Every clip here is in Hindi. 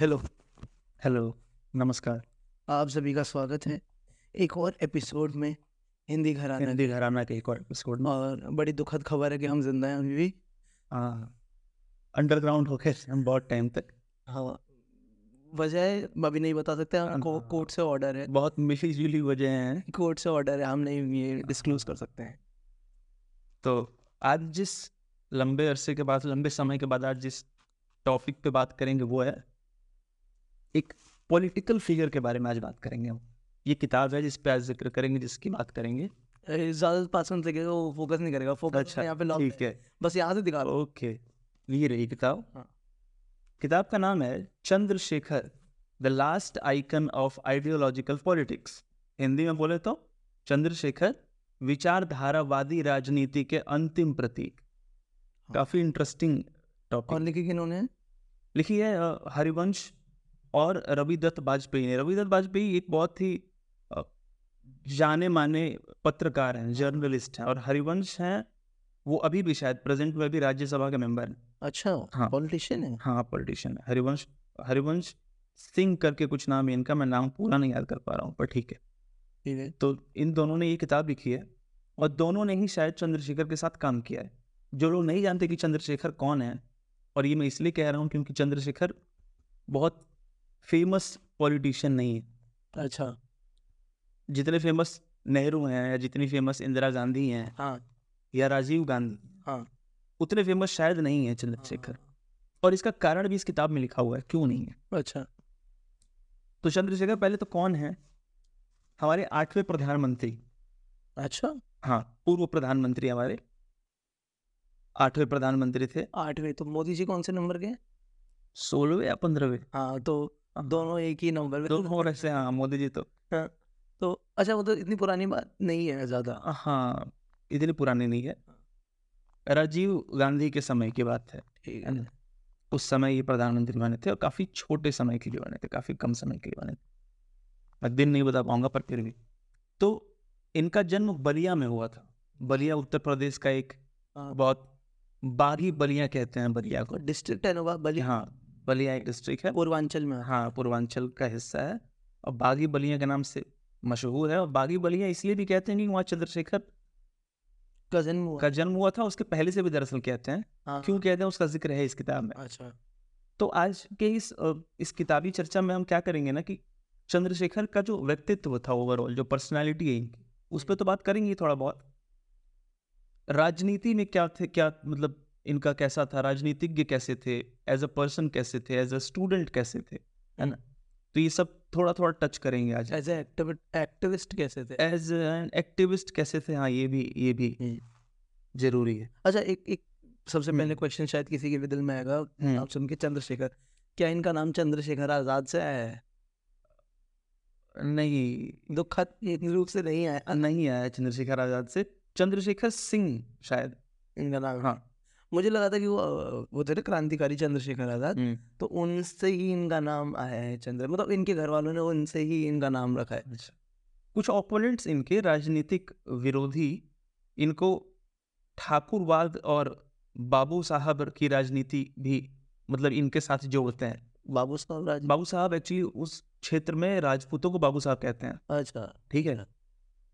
हेलो नमस्कार, आप सभी का स्वागत है एक और एपिसोड में हिंदी घराना के एक और एपिसोड में। और बड़ी दुखद खबर है कि हम जिंदा हैं अभी भी, अंडरग्राउंड होके हम बहुत टाइम तक। हाँ, वजह अभी नहीं बता सकते, कोर्ट से ऑर्डर है, बहुत मिलीजुली वजह है, कोर्ट से ऑर्डर है, हम नहीं ये डिस्क्लोज कर सकते हैं। तो आज जिस लंबे अरसे के बाद, लंबे समय के बाद आज जिस टॉपिक पे बात करेंगे वो है एक पॉलिटिकल फिगर के बारे में आज बात करेंगे हम। ये किताब है जिस पे आज जिक्र करेंगे, जिसकी बात करेंगे। ज़्यादा पास में लगेगा, वो फोकस नहीं करेगा, फोकस अच्छा यहाँ पे लॉक ठीक है, बस यहाँ से दिखा लो। ओके, ये रही किताब। हाँ। किताब का नाम है Chandrashekhar, the last icon of ideological politics. Hindi में बोले तो चंद्रशेखर, विचारधारावादी राजनीति के अंतिम प्रतीक। हाँ। काफ़ी इंटरेस्टिंग टॉपिक। और लिखी किन्होंने? लिखी है हरिवंश और रविदत्त बाजपेयी ने। रविदत्त बाजपेयी एक बहुत ही जाने माने पत्रकार हैं, जर्नलिस्ट हैं, और हरिवंश हैं वो अभी भी शायद प्रेजेंट में भी राज्यसभा के मेंबर हैं। अच्छा, हाँ, पॉलिटिशियन है। हाँ, पॉलिटिशियन है हरिवंश सिंह करके कुछ नाम है इनका, मैं नाम पूरा नहीं याद कर पा रहा हूँ, पर ठीक है। तो इन दोनों ने ये किताब लिखी है और दोनों ने ही शायद चंद्रशेखर के साथ काम किया है। जो लोग नहीं जानते कि चंद्रशेखर कौन है, और ये मैं इसलिए कह रहा हूँ क्योंकि चंद्रशेखर बहुत फेमस पॉलिटिशियन नहीं है। अच्छा, जितने फेमस नेहरू हैं या जितनी फेमस इंदिरा गांधी हैं, हाँ, या राजीव गांधी, हाँ, उतने फेमस शायद नहीं है चंद्रशेखर। हाँ। और इसका कारण भी इस किताब में लिखा हुआ है, क्यों नहीं है। अच्छा, तो चंद्रशेखर पहले तो कौन है? हमारे 8वें प्रधानमंत्री। अच्छा, हाँ, पूर्व प्रधानमंत्री, हमारे 8वें प्रधानमंत्री थे। 8वें, तो मोदी जी कौन से नंबर के? 16वें या 15वें। हाँ, तो दोनों एक ही नंबर पे हो रहे हैं। हाँ, मोदी जी तो। हाँ, तो अच्छा, वो तो इतनी पुरानी बात नहीं है ज़्यादा। हाँ, इतनी पुरानी नहीं है, राजीव गांधी के समय की बात है। ठीक है, उस समय ये प्रधानमंत्री बने थे और काफ़ी छोटे समय के लिए बने थे, काफ़ी कम समय के लिए बने थे। मैं दिन नहीं बता पाऊँगा पर फिर भी। तो इनका जन्म बलिया में हुआ था। बलिया उत्तर प्रदेश का एक बहुत बागी, बलिया कहते हैं बलिया को, डिस्ट्रिक्ट है ना बलिया। हाँ, बलिया एक डिस्ट्रिक्ट है पूर्वांचल में। हाँ, पूर्वांचल का हिस्सा है और बागी बलिया के नाम से मशहूर है। और बागी बलिया इसलिए भी कहते हैं कि वहाँ चंद्रशेखर का जन्म हुआ था। उसके पहले से भी दरअसल कहते हैं। हाँ। क्यों कहते हैं, उसका जिक्र है इस किताब में। अच्छा, तो आज के इस किताबी चर्चा में हम क्या करेंगे ना कि चंद्रशेखर का जो व्यक्तित्व था, ओवरऑल जो पर्सनैलिटी है, उस पर तो बात करेंगे थोड़ा बहुत। राजनीति में क्या मतलब इनका कैसा था, राजनीतिज्ञ कैसे थे, एज अ पर्सन कैसे थे, एज अ स्टूडेंट कैसे थे, है ना। तो ये सब थोड़ा थोड़ा टच करेंगे आज। एज एक्टिविस्ट कैसे थे, एज एन एक्टिविस्ट कैसे थे। हाँ, ये भी जरूरी है। अच्छा, एक सबसे पहले क्वेश्चन शायद किसी के भी दिल में आएगा आप सुन के, चंद्रशेखर, क्या इनका नाम चंद्रशेखर आजाद से आया है? नहीं, दुखद रूप से नहीं आया चंद्रशेखर आजाद से। चंद्रशेखर सिंह शायद इनका नाम। हाँ, मुझे लगा था कि वो थे क्रांतिकारी चंद्रशेखर आजाद, तो उनसे ही इनका नाम आया है चंद्र, मतलब इनके घर वालों ने उनसे ही इनका नाम रखा है। अच्छा। कुछ ओपोनेंट्स इनके, राजनीतिक विरोधी, इनको ठाकुरवाद और बाबू साहब की राजनीति भी मतलब इनके साथ जोड़ते हैं। बाबू साहब एक्चुअली उस क्षेत्र में राजपूतों को बाबू साहब कहते हैं। अच्छा, ठीक है,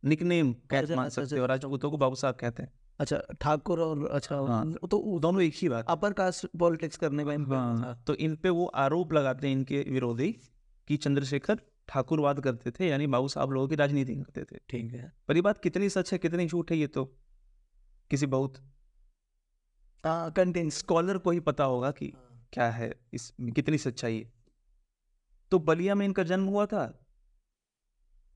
निकनेम मान सकते हो, राजपूतों को बाबू साहब कहते हैं। अच्छा, ठाकुर और अच्छा। हाँ, तो दोनों एक ही बात, अपर कास्ट पॉलिटिक्स करने का। हाँ, तो इन पे वो आरोप लगाते हैं इनके विरोधी कि चंद्रशेखर ठाकुरवाद करते थे, यानी बाबू साहब लोगों की राजनीति करते थे। ठीक है, पर ये बात कितनी सच है, कितनी झूठ है, ये तो किसी बहुत कंटेंट स्कॉलर को ही पता होगा कि क्या है इस, कितनी सच्चाई है। तो बलिया में इनका जन्म हुआ था।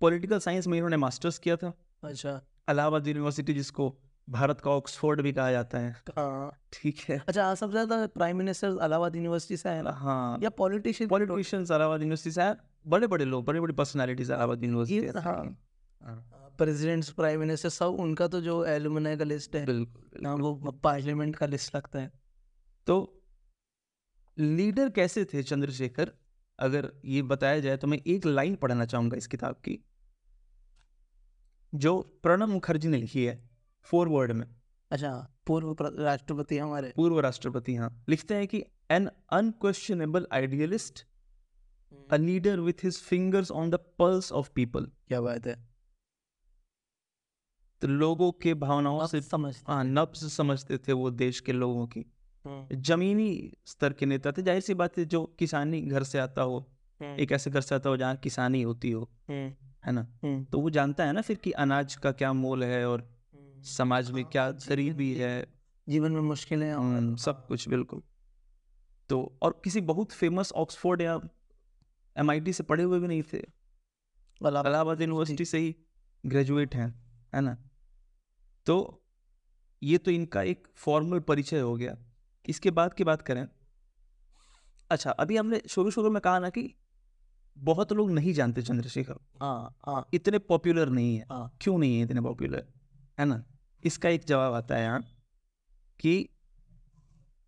पॉलिटिकल साइंस में इन्होंने मास्टर्स किया था। अच्छा, इलाहाबाद यूनिवर्सिटी, जिसको भारत का ऑक्सफोर्ड भी कहा जाता है। हाँ, ठीक है। अच्छा, सबसे ज्यादा प्राइम मिनिस्टर इलाहाबाद यूनिवर्सिटी से आए। हाँ, या पॉलिटिशियंस इलाहाबाद यूनिवर्सिटी से आए, बड़े-बड़े लोग, बड़ी-बड़ी पर्सनालिटीज इलाहाबाद यूनिवर्सिटी। हाँ, प्रेसिडेंट्स, प्राइम मिनिस्टर, सब उनका तो जो एलुमनाई का लिस्ट है, बिल्कुल ना, वो पार्लियामेंट का लिस्ट लगता है। तो लीडर कैसे थे चंद्रशेखर, अगर ये बताया जाए तो मैं एक लाइन पढ़ना चाहूंगा इस किताब की, जो प्रणब मुखर्जी ने लिखी है फॉरवर्ड में। अच्छा, पूर्व राष्ट्रपति हमारे। पूर्व राष्ट्रपति, हाँ, लिखते हैं कि an unquestionable idealist a leader with his fingers on the pulse of people. क्या बात है, तो लोगों के भावनाओं से नब्ज समझते थे वो देश के लोगों की. जमीनी स्तर के नेता थे. जाहिर सी बात है, जो किसानी घर से आता हो, एक ऐसे घर से आता हो जहाँ किसानी होती हो, है ना, तो वो जानता है ना फिर कि अनाज का क्या मोल है और समाज में क्या गरीबी है, जीवन में मुश्किलें और सब कुछ. बिल्कुल. तो और किसी बहुत फेमस ऑक्सफोर्ड या MIT से पढ़े हुए भी नहीं थे, अलाहाबाद यूनिवर्सिटी से ही ग्रेजुएट हैं, है ना. तो ये तो इनका एक फॉर्मल परिचय हो गया. इसके बाद की बात करें, अच्छा अभी हमने शुरू में कहा ना कि बहुत लोग नहीं जानते चंद्रशेखर. इतने पॉपुलर नहीं है. क्यों नहीं है इतने पॉपुलर, है ना? इसका एक जवाब आता है यहाँ कि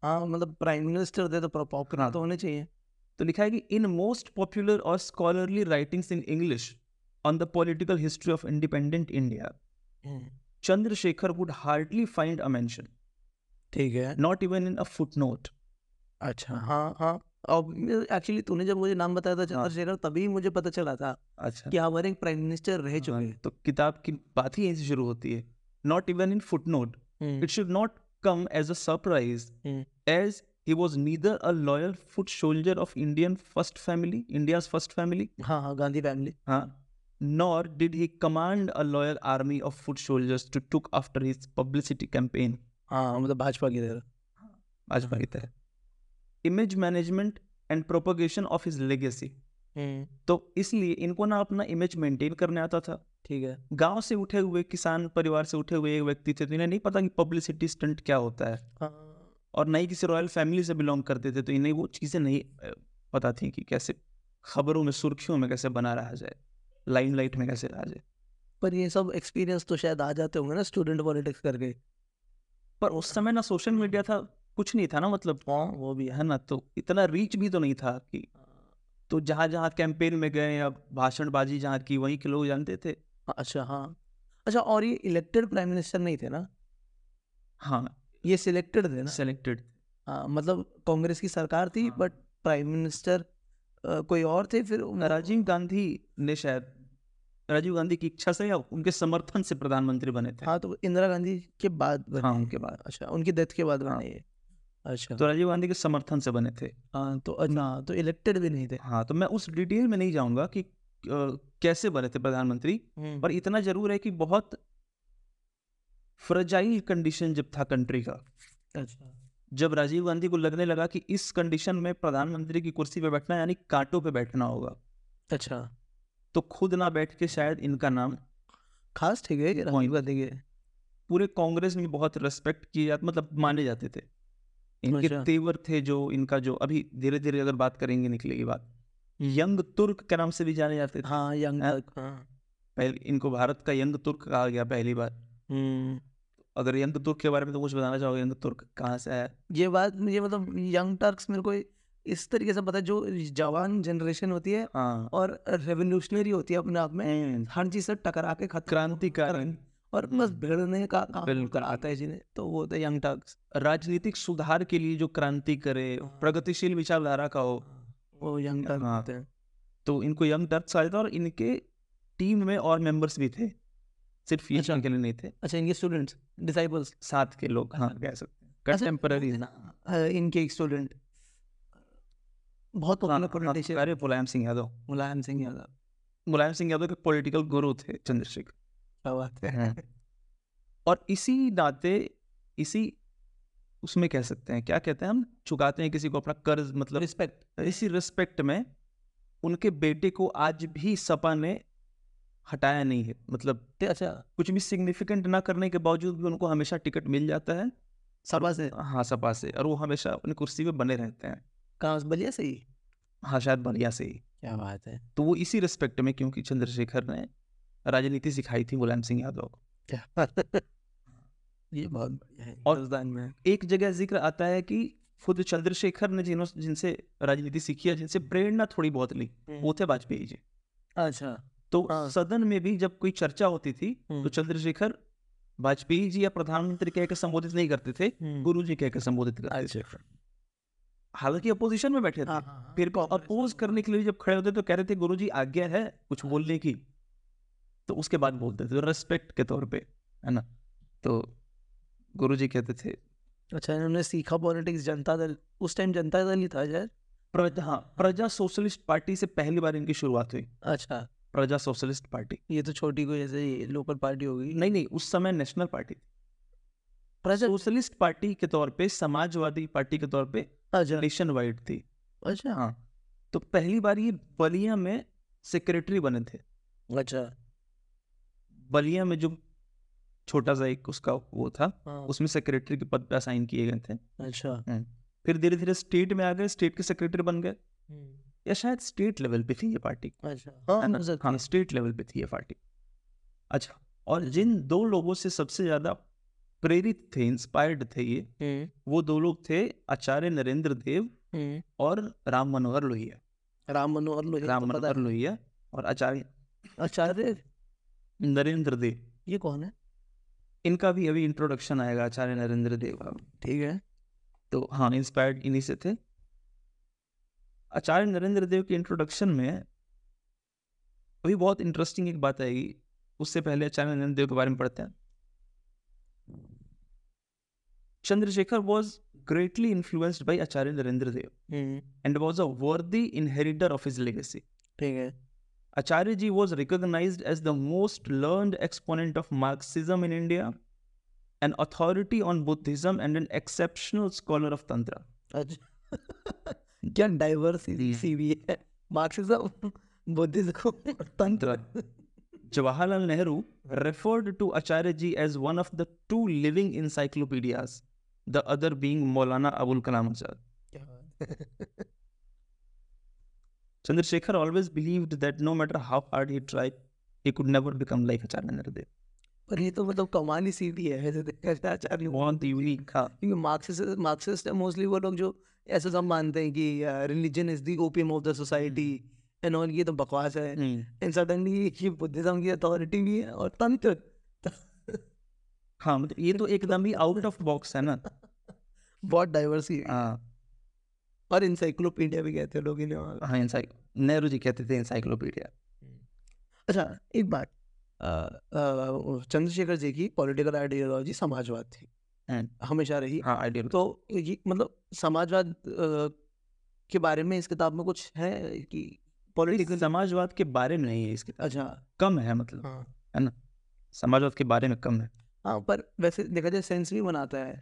मतलब प्राइम मिनिस्टर दे तो पॉपुलर तो होने चाहिए. तो लिखा है कि इन मोस्ट पॉपुलर और scholarly writings in English on the political history of independent India, Chandrasekhar would hardly find a mention. ठीक है. Not even in a footnote. अच्छा, हाँ हाँ. और एक्चुअली तूने जब मुझे नाम बताया था चंद्रशेखर, तभी मुझे पता चला था अच्छा कि हमारे एक प्राइम मिनिस्टर रह चुके हैं. तो किताब की बात ही ऐसे शुरू होती है, not even in footnote. It should not come as a surprise, as he was neither a loyal foot soldier of India's first family. हाँ हाँ, गांधी फैमिली. हाँ. Nor did he command a loyal army of foot soldiers to took after his publicity campaign. हाँ, मतलब भाजपा की तरह, भाजपा की तरह. Image management and propagation of his legacy. तो इसलिए इनको ना अपना इमेज मेंटेन करने आता था. ठीक है. गांव से उठे हुए, किसान परिवार से उठे हुए एक व्यक्ति थे, तो इन्हें नहीं पता कि पब्लिसिटी स्टंट क्या होता है. और ना ही किसी रॉयल फैमिली से बिलोंग करते थे, तो इन्हें वो चीजें नहीं पता थी कि कैसे खबरों में, सुर्खियों में कैसे बना रहा जाए, लाइमलाइट में कैसे आ जाए. पर ये सब एक्सपीरियंस तो शायद आ जाते होंगे ना स्टूडेंट पॉलिटिक्स करके. पर उस समय ना सोशल मीडिया था, कुछ नहीं था ना, मतलब वो भी है ना, तो इतना रीच भी तो नहीं था कि. तो जहाँ जहाँ कैंपेन में गए या भाषणबाजी जहाँ की, वहीं के लोग जानते थे. अच्छा, हाँ. अच्छा, और ये इलेक्टेड प्राइम मिनिस्टर नहीं थे ना? हाँ, ये सिलेक्टेड थे ना. सिलेक्टेड, हाँ, मतलब कांग्रेस की सरकार थी, बट प्राइम मिनिस्टर कोई और थे. फिर राजीव गांधी ने, शायद राजीव गांधी की इच्छा से या उनके समर्थन से प्रधानमंत्री बने थे. हाँ, तो इंदिरा गांधी के बाद. हाँ, उनके बाद. अच्छा, उनकी डेथ के बाद बने ये. अच्छा, तो राजीव गांधी के समर्थन से बने थे. हाँ, तो अच्छा, तो इलेक्टेड भी नहीं थे. हाँ, तो मैं उस डिटेल में नहीं जाऊँगा कि कैसे बने थे प्रधानमंत्री, पर इतना जरूर है कि बहुत फ्रजाइल कंडीशन जब था कंट्री का. अच्छा, जब राजीव गांधी को लगने लगा कि इस कंडीशन में प्रधानमंत्री की कुर्सी पे बैठना, यानी कांटों पे बैठना होगा. अच्छा, तो खुद ना बैठ के शायद इनका नाम खास ठीक है राजीव गांधी के पूरे कांग्रेस में बहुत रेस्पेक्ट किए जाते, मतलब माने जाते थे. इनके तेवर थे जो, इनका जो अभी धीरे धीरे अगर बात करेंगे निकलेगी बात, यंग तुर्क के नाम से भी जाने जाते थे. हाँ, यंग तुर्क. पहले इनको भारत का यंग तुर्क कहा गया पहली बार. अगर यंग तुर्क के बारे में तो कुछ बताना चाहोगे, यंग तुर्क कहाँ से आया? ये बात मुझे, मतलब यंग टर्क्स मेरे को इस तरीके से पता है, जो जवान जनरेशन होती है और रेवोल्यूशनरी होती है अपने आप में, हर चीज से टकरा के क्रांतिकारी और बस भिड़ने का काम कराता है जिन्हें, तो वो होता है यंग टर्क्स. राजनीतिक सुधार के लिए जो क्रांति करे, प्रगतिशील विचारधारा का हो, वो यंग टर्क होते हैं. तो इनको यंग टर्क्स आया था. और इनके टीम में और मेम्बर्स भी थे, सिर्फ ये के लिए नहीं थे. अच्छा, इनके स्टूडेंट्स, डिसाइपल्स, साथ के लोग. हाँ, कह सकते हैं कंटेम्पररीज ना इनके स्टूडेंट. बहुत पुराना पॉलिटिशियन अरे मुलायम सिंह यादव. मुलायम सिंह यादव के पॉलिटिकल गुरु थे चंद्रशेखर. और इसी नाते, इसी उसमें कह सकते हैं, क्या कहते हैं हम, चुकाते हैं किसी को अपना कर्ज, मतलब रिस्पेक्ट. इसी रिस्पेक्ट में उनके बेटे को आज भी सपा ने हटाया नहीं है, मतलब. अच्छा, कुछ भी सिग्निफिकेंट ना करने के बावजूद भी उनको हमेशा टिकट मिल जाता है सपा से. हाँ, सपा से. और वो हमेशा अपनी कुर्सी पे बने रहते हैं. कहाँ, बलिया से ही? हाँ, शायद बलिया से ही. क्या बात है. तो वो इसी रिस्पेक्ट में, क्योंकि चंद्रशेखर ने राजनीति सिखाई थी मुलायम सिंह यादव को. क्या बात है. ये बहुत बढ़िया है. और एक जगह जिक्र आता है कि खुद चंद्रशेखर ने जिनसे राजनीति सीखी है, जिनसे प्रेरणा थोड़ी बहुत ली, वो थे वाजपेयी जी. अच्छा, तो सदन में भी जब कोई चर्चा होती थी तो चंद्रशेखर वाजपेयी जी या प्रधानमंत्री कहकर संबोधित नहीं करते थे, गुरुजी कहकर संबोधित करते थे. हालांकि अपोजिशन में बैठे थे, फिर अपोज करने के लिए जब खड़े होते तो कह रहे थे गुरुजी आज्ञा है कुछ बोलने की, तो उसके बाद बोलते थे रेस्पेक्ट के तौर पे, है ना। तो गुरुजी कहते थे। अच्छा, इन्होंने सीखा पॉलिटिक्स जनता दल, उस टाइम जनता दल ही था शायद, प्रजा सोशलिस्ट पार्टी से पहली बार इनकी शुरुआत हुई। अच्छा, प्रजा सोशलिस्ट पार्टी, ये तो छोटी कोई जैसे लोकल पार्टी होगी। नहीं नहीं, उस समय national party, Praja socialist party के तौर पे समाजवादी पार्टी के तौर पे जनरेशन वाइड थी। अच्छा हाँ, तो पहली बार ये बलिया में सेक्रेटरी बने थे। अच्छा, बलिया में जो छोटा सा एक उसका वो था, उसमें सेक्रेटरी के पद पे असाइन किए गए थे। अच्छा, फिर धीरे धीरे स्टेट में आ गए, स्टेट के सेक्रेटरी बन गए, या शायद स्टेट लेवल पे थी ये पार्टी। अच्छा हाँ, स्टेट लेवल पे थी ये पार्टी। अच्छा, और जिन दो लोगों से सबसे ज्यादा प्रेरित थे, इंस्पायर्ड थे ये, वो दो लोग थे आचार्य नरेंद्र देव और राम मनोहर लोहिया। राम मनोहर लोहिया और आचार्य नरेंद्र देव, ये कौन है? इनका भी अभी इंट्रोडक्शन आएगा, आचार्य नरेंद्र देव। ठीक है, तो हाँ, इंस्पायर्ड इन्हीं से थे। आचार्य नरेंद्र देव के इंट्रोडक्शन में अभी बहुत इंटरेस्टिंग एक बात आएगी, उससे पहले आचार्य नरेंद्र देव के बारे में पढ़ते हैं। Chandrasekhar was greatly influenced by Acharya Narendra Dev and was a worthy inheritor of his legacy. ठीक है। Acharya ji was recognized as the most learned exponent of Marxism in India, an authority on Buddhism and an exceptional scholar of Tantra. अच्छा, क्या diversity CV है, Marxism, Buddhism, Tantra. Jawaharlal Nehru referred to Acharya ji as one of the two living encyclopedias, the other being Maulana Abul Kalam Azad. Chandrasekhar always believed that no matter how hard he tried, he could never become like Acharya Narendra Dev. पर ये तो मतलब कमाल ही सीधी है वैसे देखा जाए, आचार्य बहुत यूनिक था, क्योंकि मार्क्सिस्ट मोस्टली वो लोग जो ऐसा सब मानते हैं कि religion is the opium of the society and all, ये तो बकवास है। एंड सडनली ये बुद्धिज्म की अथॉरिटी भी है और तंत्र। हाँ, मतलब ये तो एकदम ही आउट ऑफ बॉक्स है ना, बहुत डाइवर्सिटी। हाँ, और इंसाइक्लोपीडिया भी कहते हैं लोग इन्हें। हाँ, नेहरू जी कहते थे इंसाइक्लोपीडिया। अच्छा, एक बात, चंद्रशेखर जी की पॉलिटिकल आइडियोलॉजी समाजवाद थी, हमेशा रही। हाँ, आइडियोलॉजी। तो ये मतलब समाजवाद के बारे में इस किताब में कुछ है कि पॉलिटिकल समाजवाद के बारे में नहीं है इस किताब। अच्छा, कम है मतलब, है ना, समाजवाद के बारे में कम है। हाँ, पर वैसे देखा जाए सेंस भी बनाता है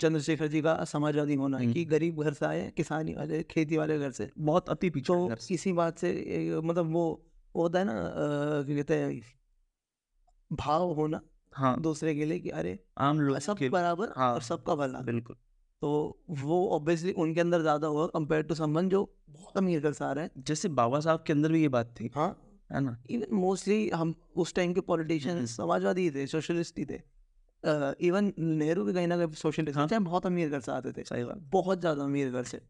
चंद्रशेखर जी का समाजवादी होना, कि गरीब घर से आए, किसानी वाले, खेती वाले घर से, बहुत अति पिछड़े घर से, किसी बात से मतलब वो होता है ना, क्या कहते हैं, भाव होना। हाँ, दूसरे के लिए कि अरे आम लोग सब बराबर। हाँ, और सबका भला। बिल्कुल, तो वो ऑब्वियसली उनके अंदर ज्यादा होगा कंपेयर टू समवन जो बहुत अमीर घर से आ रहा है। जैसे बाबा साहब के अंदर भी ये बात थी। हाँ, है ना। इवन मोस्टली हम उस टाइम के पॉलिटिशियन समाजवादी थे, सोशलिस्ट ही थे। इवन नेहरू भी कहीं ना कहीं सोशलिस्ट। हाँ? बहुत अमीर घर से आते थे। सही बात, बहुत ज्यादा अमीर घर से,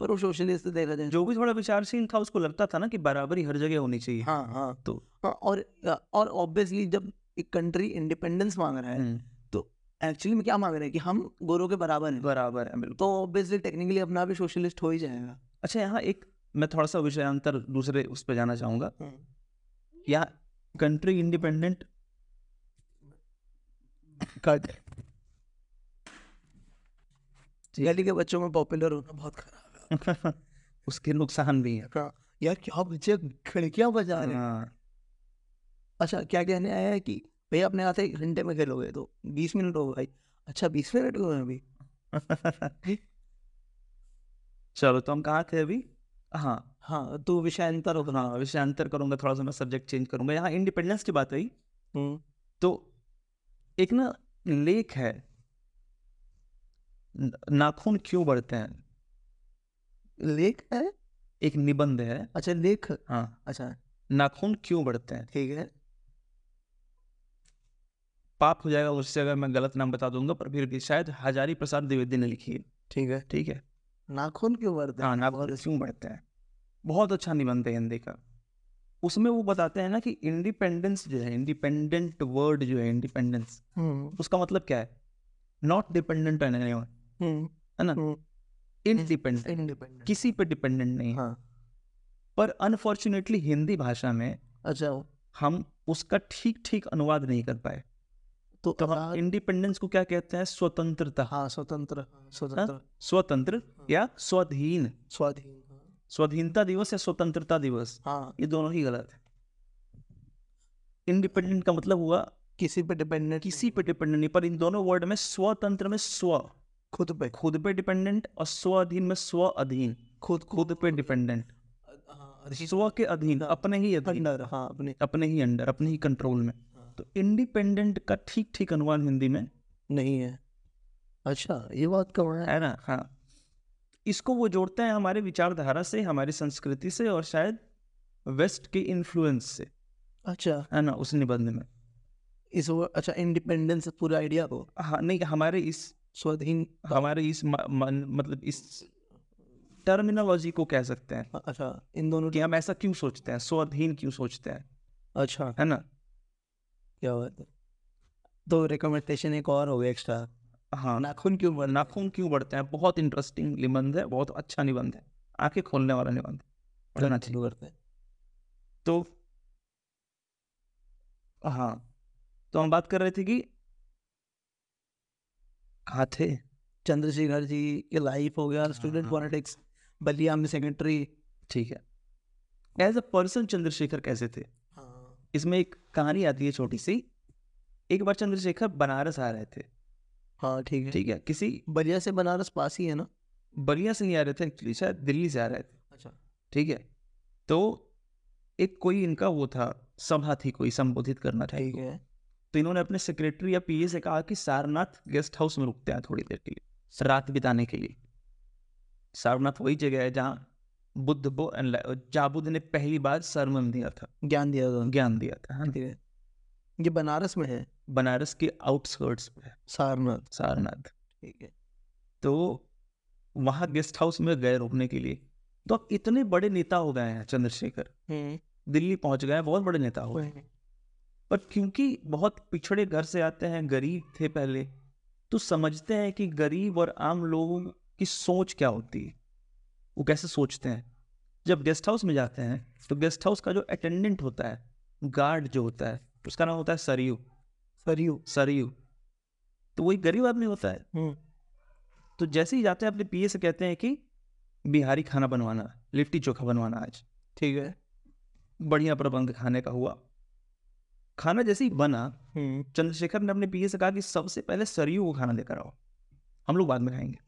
पर वो सोशलिस्ट देखा जाए जो भी थोड़ा विचारशील था उसको लगता था ना कि बराबरी हर जगह होनी चाहिए। हाँ हाँ, तो हाँ, और ऑब्वियसली जब एक कंट्री इंडिपेंडेंस मांग रहा है तो एक्चुअली में क्या मांग रहा है कि हम गोरों के बराबर हैं। बराबर है, तो ऑब्वियसली टेक्निकली अपना भी सोशलिस्ट हो ही जाएगा। अच्छा, यहाँ एक मैं थोड़ा सा विषयांतर दूसरे उस पर जाना चाहूंगा। यहाँ कंट्री इंडिपेंडेंट गली के बच्चों में पॉपुलर होना बहुत खराब है। उसके नुकसान भी है यार, क्या बच्चे खिड़कियां बजा रहे हैं। अच्छा, क्या कहने आया है कि भैया अपने हाथ 1 घंटे में खेलोगे तो 20 मिनट हो भाई। अच्छा, 20 मिनट हो गए अभी। चलो, तो हम कहाँ थे अभी? हाँ हाँ, तो विषयांतर हो। हाँ, विषयांतर करूंगा थोड़ा सा, मैं सब्जेक्ट चेंज करूंगा। यहाँ इंडिपेंडेंस की बात आई तो एक ना लेख है, नाखून क्यों बढ़ते हैं, लेख है, एक निबंध है। अच्छा, लेख। हाँ, अच्छा, नाखून क्यों बढ़ते हैं। ठीक है, पाप हो जाएगा उससे अगर मैं गलत नाम बता दूंगा, पर फिर भी शायद हजारी प्रसाद द्विवेदी ने लिखी है। ठीक है, ठीक है, नाखून क्यों बढ़ते हैं। हाँ, नाखून क्यों बढ़ते हैं, बहुत अच्छा निबंध है हिंदी का। उसमें वो बताते हैं ना कि इंडिपेंडेंस जो है, इंडिपेंडेंट वर्ड जो है, इंडिपेंडेंस, उसका मतलब क्या है, नॉट डिपेंडेंट ऑन एनीवन, है ना। इंडिपेंडेंट, किसी पे डिपेंडेंट नहीं। हाँ। पर अनफॉर्चुनेटली हिंदी भाषा में अच्छा हम उसका ठीक ठीक अनुवाद नहीं कर पाए। तो हम इंडिपेंडेंस को क्या कहते हैं? स्वतंत्रता। हाँ, स्वतंत्र, स्वतंत्र, स्वतंत्र या स्वाधीन, स्वाधीन, स्वाधीनता दिवस या स्वतंत्रता दिवस। हाँ, ये दोनों ही गलत है। इंडिपेंडेंट का मतलब हुआ किसी पे डिपेंडेंट, किसी पे डिपेंडेंट नहीं। पर इन दोनों वर्ड में स्वतंत्र में स्व खुद पे डिपेंडेंट और स्वाधीन में स्व अधीन, खुद पे डिपेंडेंट, स्व के अधीन, अपने ही अंडर। हाँ, अपने ही अंडर, अपने ही कंट्रोल में। तो इंडिपेंडेंट का ठीक ठीक अनुवाद हिंदी में नहीं है। अच्छा, ये बात कब है ना। हाँ, इसको वो जोड़ते हैं हमारे विचारधारा से, हमारी संस्कृति से और शायद वेस्ट के इन्फ्लुएंस से। अच्छा, है ना, उस निबंध में इस अच्छा इंडिपेंडेंस पूरे आइडिया को। हाँ, नहीं, हमारे इस स्वाधीन, हमारे इस मतलब इस टर्मिनोलॉजी को कह सकते हैं। अच्छा, इन दोनों की हम ऐसा क्यों सोचते हैं, स्वाधीन क्यों सोचते हैं? अच्छा, है ना, क्या बात है। तो रिकमेंडेशन एक और हो गया एक्स्ट्रा। हाँ, नाखून क्यों बढ़ते हैं, बहुत इंटरेस्टिंग निबंध है, बहुत अच्छा निबंध है, आंखें खोलने वाला निबंध है। पढ़ना शुरू करते हैं। तो हाँ, तो हम बात कर रहे थे कि कहाँ थे? चंद्रशेखर जी की लाइफ हो गया, स्टूडेंट पॉलिटिक्स, बलिया में सेक्रेटरी। ठीक है, एज अ पर्सन चंद्रशेखर कैसे थे? इसमें एक कहानी आती है छोटी सी। एक बार चंद्रशेखर बनारस आ रहे थे। हाँ, ठीक है, ठीक है। किसी बलिया से बनारस पास ही है ना, बलिया से नहीं आ रहे थे एक्चुअली, शायद दिल्ली से आ रहे थे। अच्छा, ठीक है। तो एक कोई इनका वो था, सभा थी, कोई संबोधित करना था। ठीक है। तो इन्होंने अपने सेक्रेटरी या पीए से कहा कि सारनाथ गेस्ट हाउस में रुकते हैं थोड़ी देर के लिए, रात बिताने के लिए। सारनाथ वही जगह है जहाँ बुद्ध ने पहली बार सरमन दिया था, ज्ञान दिया था। हाँ, ये बनारस में है, बनारस के आउटस्कर्ट्स में है सारनाथ। ठीक है। तो वहाँ गेस्ट हाउस में गए रुकने के लिए। तो अब इतने बड़े नेता हो गए हैं चंद्रशेखर, दिल्ली पहुंच गए, बहुत बड़े नेता हो गए। पर क्योंकि बहुत पिछड़े घर से आते हैं, गरीब थे पहले, तो समझते हैं कि गरीब और आम लोगों की सोच क्या होती है, वो कैसे सोचते हैं। जब गेस्ट हाउस में जाते हैं तो गेस्ट हाउस का जो अटेंडेंट होता है, गार्ड जो होता है, उसका नाम होता है सरयू। तो वही गरीब आदमी होता है। तो जैसे ही जाते हैं अपने पीए से कहते हैं कि बिहारी खाना बनवाना, लिट्टी चोखा बनवाना आज। ठीक है, बढ़िया प्रबंध खाने का हुआ। खाना जैसे ही बना, चंद्रशेखर ने अपने पीए से कहा कि सबसे पहले सरयू को खाना देकर आओ, हम लोग बाद में खाएंगे।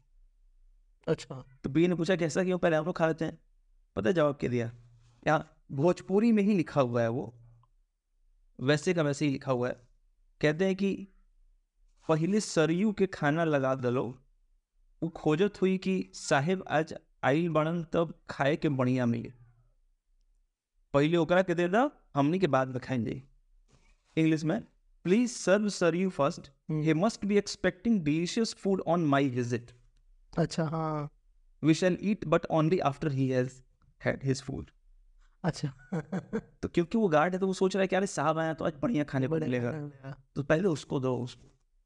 अच्छा। तो बी ने पूछा कैसा क्यों, पहले आप लोग खा लेते हैं। पता है जवाब क्या दिया? यहाँ भोजपुरी में ही लिखा हुआ है, वो वैसे का वैसे ही लिखा हुआ है। कहते हैं कि पहले सरयू के खाना लगा दलो, वो खोजत हुई कि साहेब आज आइल बड़न तब खाए के बढ़िया मिले, पहले ओकरा के दे दो, हमनी के बाद में खाएंगे। इंग्लिश में, please serve Saryu first, he must be expecting delicious food on my visit. अच्छा, हाँ, we shall eat but only after he has had his food. अच्छा। तो क्योंकि वो गार्ड है तो वो सोच रहा है कि अरे साहब आया तो आज बढ़िया खाने को मिलेगा, तो पहले उसको दो,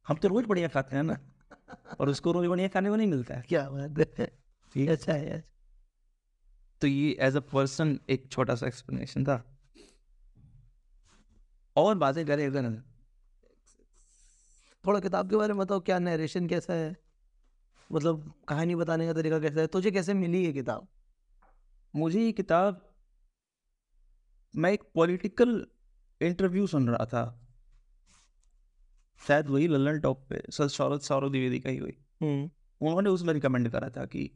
हम तो रोज बढ़िया खाते हैं ना, और उसको रोज बढ़िया खाने को नहीं मिलता है। क्या बात है, ठीक। अच्छा है। तो ये एज अ पर्सन एक छोटा सा एक्सप्लेनेशन था। और बातें करें अगर थोड़ा किताब के बारे में बताओ, क्या नरेशन कैसा है, मतलब कहानी बताने का तरीका कैसा है, तुझे कैसे मिली ये किताब? मुझे ये किताब, मैं एक पॉलिटिकल इंटरव्यू सुन रहा था, शायद वही ललन टॉप पे, सौरभ द्विवेदी का ही हुई, उन्होंने उसमें रिकमेंड करा था कि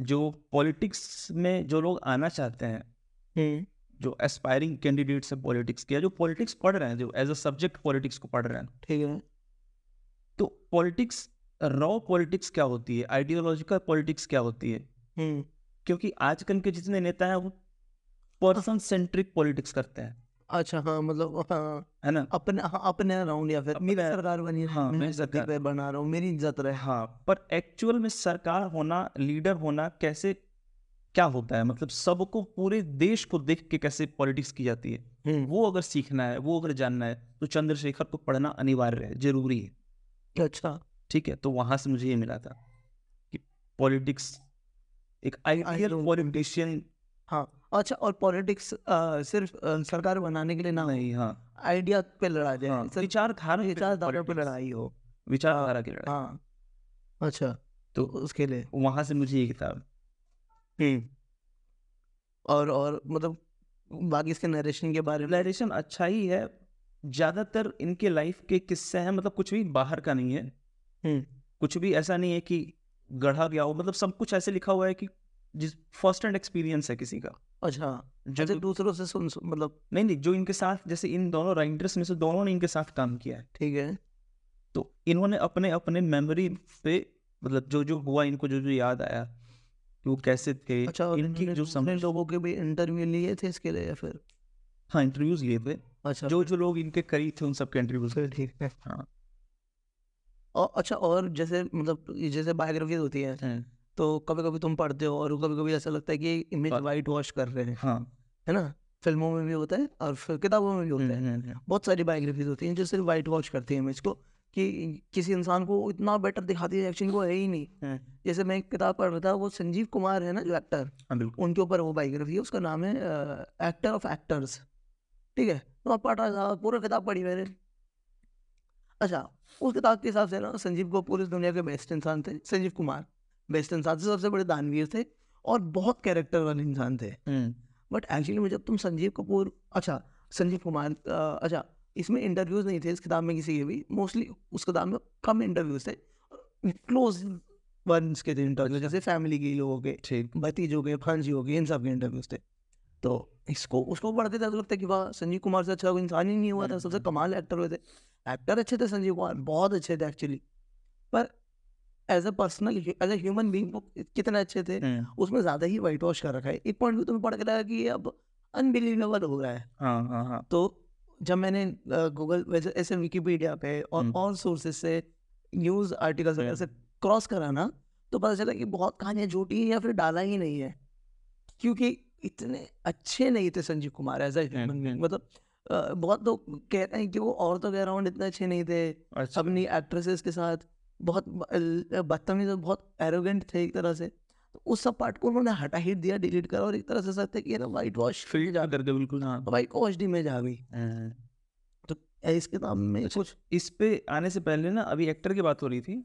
जो पॉलिटिक्स में जो लोग आना चाहते हैं, जो एस्पायरिंग कैंडिडेट्स है पॉलिटिक्स के, जो पॉलिटिक्स पढ़ रहे हैं, जो एज अ सब्जेक्ट पॉलिटिक्स को पढ़ रहे हैं। ठीक है। तो पॉलिटिक्स, रॉ पॉलिटिक्स क्या होती है, आइडियोलॉजिकल पॉलिटिक्स क्या होती है। क्योंकि आजकल के जितने नेता हैं वो पर्सन सेंट्रिक पॉलिटिक्स करते हैं। अच्छा, हाँ, मतलब है ना, अपने अराउंड, या फिर मेरी सरकार बनी है, हाँ, मैं सरकार पे बना रहा हूँ, मेरी इज्जत रहे। हाँ, पर एक्चुअल में सरकार होना, लीडर होना कैसे, क्या होता है, मतलब सबको, पूरे देश को देख के कैसे पॉलिटिक्स की जाती है, वो अगर सीखना है, वो अगर जानना है, तो चंद्रशेखर को पढ़ना अनिवार्य है, जरूरी है। अच्छा, ठीक है। तो वहां से मुझे ये मिला था कि पॉलिटिक्स एक आइडियल पॉलिटिशियन। हाँ अच्छा, और पॉलिटिक्स सिर्फ सरकार बनाने के लिए ना, नहीं हाँ आइडिया पे लड़ा जाए, विचारधारा पे लड़ाई हो, विचारधारा की लड़ाई। हाँ अच्छा, तो उसके लिए वहाँ से मुझे ये किताब और मतलब बाकी इसके नरेशन के बारे में, नरेशन अच्छा ही है, ज़्यादातर इनके लाइफ के किस्से हैं, मतलब कुछ भी बाहर का नहीं है, कुछ भी ऐसा नहीं है कि गढ़ा गया हो, मतलब सब कुछ ऐसे लिखा हुआ है कि जिस फर्स्ट हैंड एक्सपीरियंस है किसी का। अच्छा, जैसे दूसरों से सुन, मतलब नहीं जो इनके साथ, जैसे इन दोनों राइटर्स में से दोनों ने इनके साथ काम किया है, ठीक है, तो इन्होंने अपने अपने मेमोरी पे मतलब जो जो हुआ इनको, जो जो याद आया कि वो कैसे थे। अच्छा, इनकी जो समझ, लोगों के भी इंटरव्यू लिए थे इसके लिए या फिर? हाँ इंटरव्यूज लिए थे। अच्छा, जो जो लोग इनके करीब थे उन सबके इंटरव्यूज, ठीक है। हाँ और अच्छा, और जैसे मतलब जैसे बायोग्राफीज होती है तो कभी कभी तुम पढ़ते हो और कभी कभी ऐसा लगता है कि इमेज वाइट वॉश कर रहे हैं। हाँ है ना, फिल्मों में भी होता है और फिर किताबों में भी होता है, बहुत सारी बायोग्राफीज होती हैं जो सिर्फ वाइट वॉश करती है इमेज को, कि किसी इंसान को इतना बेटर दिखाती है एक्चुअली वो है ही नहीं। जैसे मैं एक किताब पढ़ रहा था, वो संजीव कुमार है ना जो एक्टर, उनके ऊपर वो बायोग्राफी है, उसका नाम है एक्टर ऑफ एक्टर्स, ठीक है, तो मैं पढ़ रहा था, पूरा किताब पढ़ी मैंने। अच्छा, उस किताब के हिसाब से ना संजीव को पूरी दुनिया के बेस्ट इंसान थे, संजीव कुमार बेस्ट इंसान थे, सबसे बड़े दानवीर थे और बहुत कैरेक्टर वाले इंसान थे। बट एक्चुअली में जब तुम संजीव कपूर, अच्छा संजीव कुमार, अच्छा इसमें इंटरव्यूज नहीं थे इस किताब में किसी के भी, मोस्टली उस किताब में कम इंटरव्यूज थे, क्लोज वंस के थे इंटरव्यूज, जैसे फैमिली के लोगों के, भतीजों के, भांजियों के, इन सब के इंटरव्यूज थे। तो इसको उसको पढ़ते थे तो लगता है कि वाह संजीव कुमार से अच्छा कोई इंसान ही नहीं हुआ था, सबसे कमाल एक्टर हुए थे, एक्टर अच्छे थे संजीव कुमार, बहुत अच्छे थे एक्चुअली, पर as a personal as a human being वो कितने अच्छे थे उसमें ज्यादा ही वाइट वॉश कर रखा है। एक पॉइंट भी तुम्हें पढ़ के लगा कि ये अब अनबिलीवेबल हो रहा है। हाँ हाँ हाँ, तो जब मैंने गूगल वैसे ऐसे विकीपीडिया पे और सोर्सेस से न्यूज आर्टिकल्स ऐसे क्रॉस करा ना, तो पता चला कि बहुत कहानियाँ झूठी है या फिर डाला ही नहीं है, क्योंकि इतने अच्छे नहीं थे Sanjeev Kumar as a human being. मतलब बहुत लोग कह रहे हैं कि वो और तो बैकग्राउंड इतने अच्छे नहीं थे, अपनी एक्ट्रेसेस के साथ बहुत बदतमीज और बहुत एरोगेंट थे एक तरह से, तो उस सब पार्ट को उन्होंने हटा ही दिया, डिलीट करा, और एक तरह से सकते कि ना वाइट वॉश फील्ड जा करके बिल्कुल। हाँ वाइट वॉश इमेज आ गई। तो इस किताब में कुछ, इस पे आने से पहले ना अभी एक्टर की बात हो रही थी,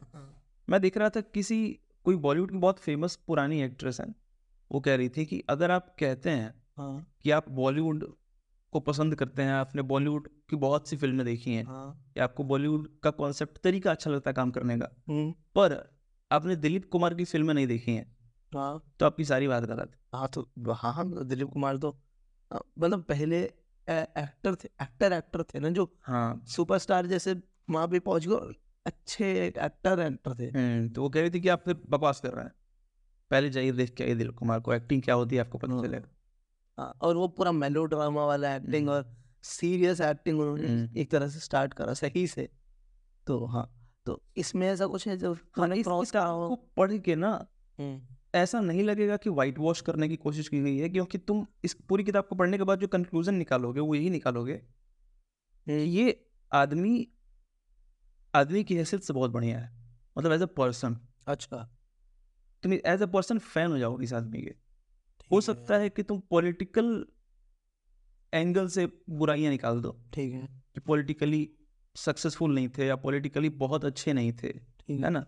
मैं देख रहा था किसी कोई बॉलीवुड की बहुत फेमस पुरानी एक्ट्रेस है, वो कह रही थी कि अगर आप कहते हैं कि आप बॉलीवुड को पसंद करते हैं, आपने बॉलीवुड की बहुत सी फिल्में देखी हैं, या आपको बॉलीवुड का कॉन्सेप्ट तरीका अच्छा लगता है काम करने का, पर आपने दिलीप कुमार की फिल्में नहीं देखी हैं, तो आपकी सारी बात गलत। हाँ तो हाँ, दिलीप कुमार तो मतलब पहले एक्टर थे, एक्टर थे ना जो, हाँ सुपरस्टार जैसे वहाँ पे पहुंच गए, अच्छे एक्टर थे। तो वो कह रही थी कि आप फिर बकवास कर रहे हैं, पहले जाइए देख के दिलीप कुमार को, एक्टिंग क्या होती है आपको पता चलेगा। और वो पूरा मेलोड्रामा वाला एक्टिंग और सीरियस एक्टिंग उन्होंने एक तरह से स्टार्ट करा सही से। तो हाँ, तो इसमें ऐसा कुछ है जो इसको पढ़ के ना ऐसा नहीं लगेगा कि वाइट वॉश करने की कोशिश की गई है, क्योंकि तुम इस पूरी किताब को पढ़ने के बाद जो कंक्लूजन निकालोगे वो यही निकालोगे, ये आदमी आदमी की हैसियत से बहुत बढ़िया है, मतलब एज अ पर्सन। अच्छा, तुम एज अ पर्सन फैन हो जाओगे इस आदमी के। हो सकता है कि तुम पॉलिटिकल एंगल से बुराइयां निकाल दो, ठीक है, कि पॉलिटिकली सक्सेसफुल नहीं थे या पॉलिटिकली बहुत अच्छे नहीं थे, है ना,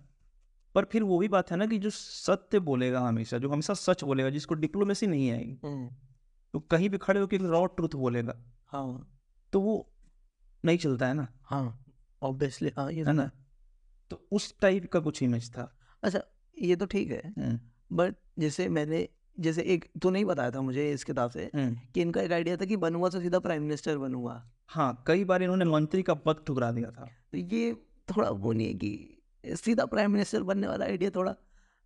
पर फिर वो भी बात है ना कि जो सत्य बोलेगा हमेशा, जो हमेशा सच बोलेगा, जिसको डिप्लोमेसी नहीं आएगी, तो कहीं भी खड़े होकर रॉ ट्रूथ बोलेगा। हाँ तो वो नहीं चलता है ना। हाँ ऑब्वियसली, हाँ ये है ना, तो उस टाइप का कुछ इमेज था। अच्छा ये तो ठीक है, बट जैसे मैंने जैसे एक तो नहीं बताया था मुझे इस किताब से कि इनका एक आइडिया था कि बनूंगा तो सीधा प्राइम मिनिस्टर बनूंगा। हाँ कई बार इन्होंने मंत्री का पद ठुकरा दिया था, तो ये थोड़ा वो नहीं है कि सीधा प्राइम मिनिस्टर बनने वाला आइडिया थोड़ा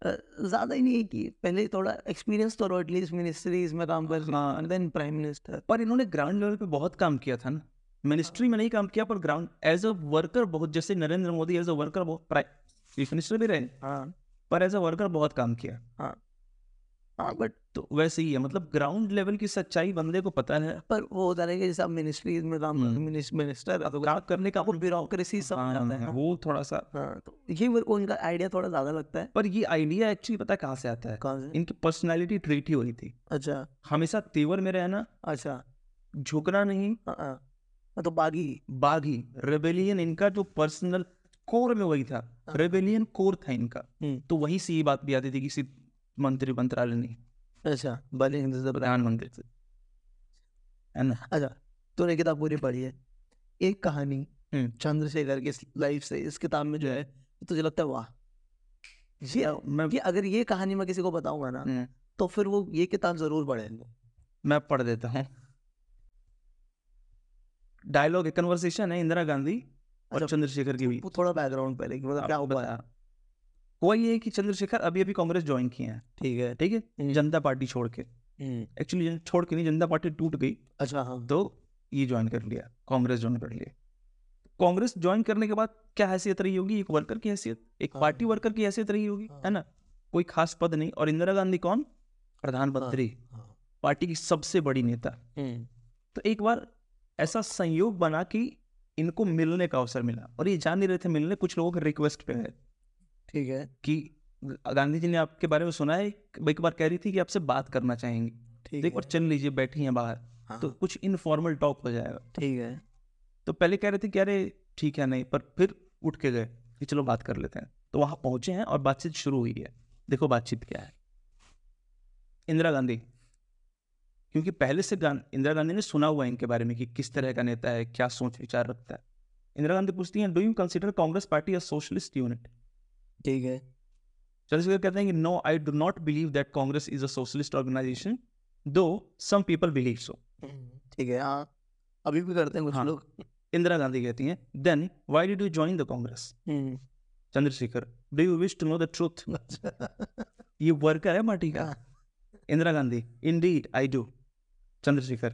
ज्यादा ही नहीं है, कि पहले थोड़ा एक्सपीरियंस तो लो एटलीस्ट मिनिस्ट्रीज में काम करना एंड देन प्राइम मिनिस्टर। पर इन्होंने ग्राउंड लेवल पे बहुत काम किया था ना, मिनिस्ट्री में नहीं काम किया पर ग्राउंड एज अ वर्कर बहुत, जैसे Narendra Modi as a worker बहुत, प्राइम मिनिस्टर भी रहे पर एज अ वर्कर बहुत काम किया। हाँ बट तो वैसे ही है, मतलब ग्राउंड लेवल की सच्चाई बंदे को पता है, पर वो होता है कि जैसा मिनिस्ट्रीज में काम मिनिस्टर करने का वो ब्यूरोक्रेसी सब आता है, वो थोड़ा सा तो ये मेरे को उनका आइडिया थोड़ा ज्यादा लगता है। पर ये आइडिया एक्चुअली पता है कहाँ से आता है? कहाँ से? इनकी पर्सनैलिटी ट्रेट ही हो रही थी। अच्छा, हमेशा तेवर में रहना, अच्छा झुकना नहीं, तो बागी रेबेलियन, इनका जो पर्सनल कोर में वही था, रेबेलियन कोर था इनका। तो वही सी बात भी आती थी किसी मंत्री मंत्रालय नहीं, अच्छा बाली प्रधानमंत्री से, है ना। अच्छा, तूने किताब पूरी पढ़ी है, एक कहानी चंद्रशेखर की लाइफ से इस किताब में जो है, तुझे लगता है वाह ये अगर ये कहानी मैं किसी को बताऊंगा ना तो फिर वो ये किताब जरूर पढ़ेंगे? मैं पढ़ देता हूँ। डायलॉग एक कन्वर्सेशन है इंदिरा गांधी और चंद्रशेखर की भी। थोड़ा बैकग्राउंड पहले कि क्या हुआ है। हुआ ये है कि चंद्रशेखर अभी अभी कांग्रेस ज्वाइन किए हैं, ठीक है जनता पार्टी छोड़ के, एक्चुअली छोड़ के नहीं, जनता पार्टी टूट गई। अच्छा हाँ, तो ये ज्वाइन कर लिया, कांग्रेस ज्वाइन कर लिया। कांग्रेस ज्वाइन करने के बाद क्या हैसियत रही होगी? एक वर्कर की हैसियत, एक पार्टी वर्कर की हैसियत रही होगी, है ना, कोई खास पद नहीं। और इंदिरा गांधी कौन? प्रधानमंत्री, पार्टी की सबसे बड़ी नेता। तो एक बार ऐसा संयोग बना कि इनको मिलने का अवसर मिला, और ये जान नहीं रहे थे मिलने, कुछ लोगों के रिक्वेस्ट पे है, ठीक है, कि गांधी जी ने आपके बारे में सुना है, एक बार कह रही थी कि आपसे बात करना चाहेंगे, देखो चल लीजिए, बैठी हैं बाहर। हाँ। तो कुछ इनफॉर्मल टॉक हो जाएगा, ठीक है। तो पहले कह रहे थे कि अरे ठीक है नहीं, पर फिर उठ के गए कि चलो बात कर लेते हैं। तो वहां पहुंचे हैं और बातचीत शुरू हुई है। देखो बातचीत क्या है। इंदिरा गांधी, क्योंकि पहले से इंदिरा गांधी ने सुना हुआ है इनके बारे में कि किस तरह का नेता है, क्या सोच विचार रखता है। इंदिरा गांधी पूछती हैं, do you consider Congress party a socialist unit? ठीक है, चंद्रशेखर कहते हैं कि no, I do not believe that Congress is a socialist organisation, though some people believe so. ठीक है, हाँ अभी भी करते हैं कुछ लोग। इंदिरा गांधी कहती हैं, then why did you join the Congress? Chandrashekhar, do you wish to know the truth? ये वर्कर है माटी का। Indira Gandhi, indeed I do. Chandrashekhar,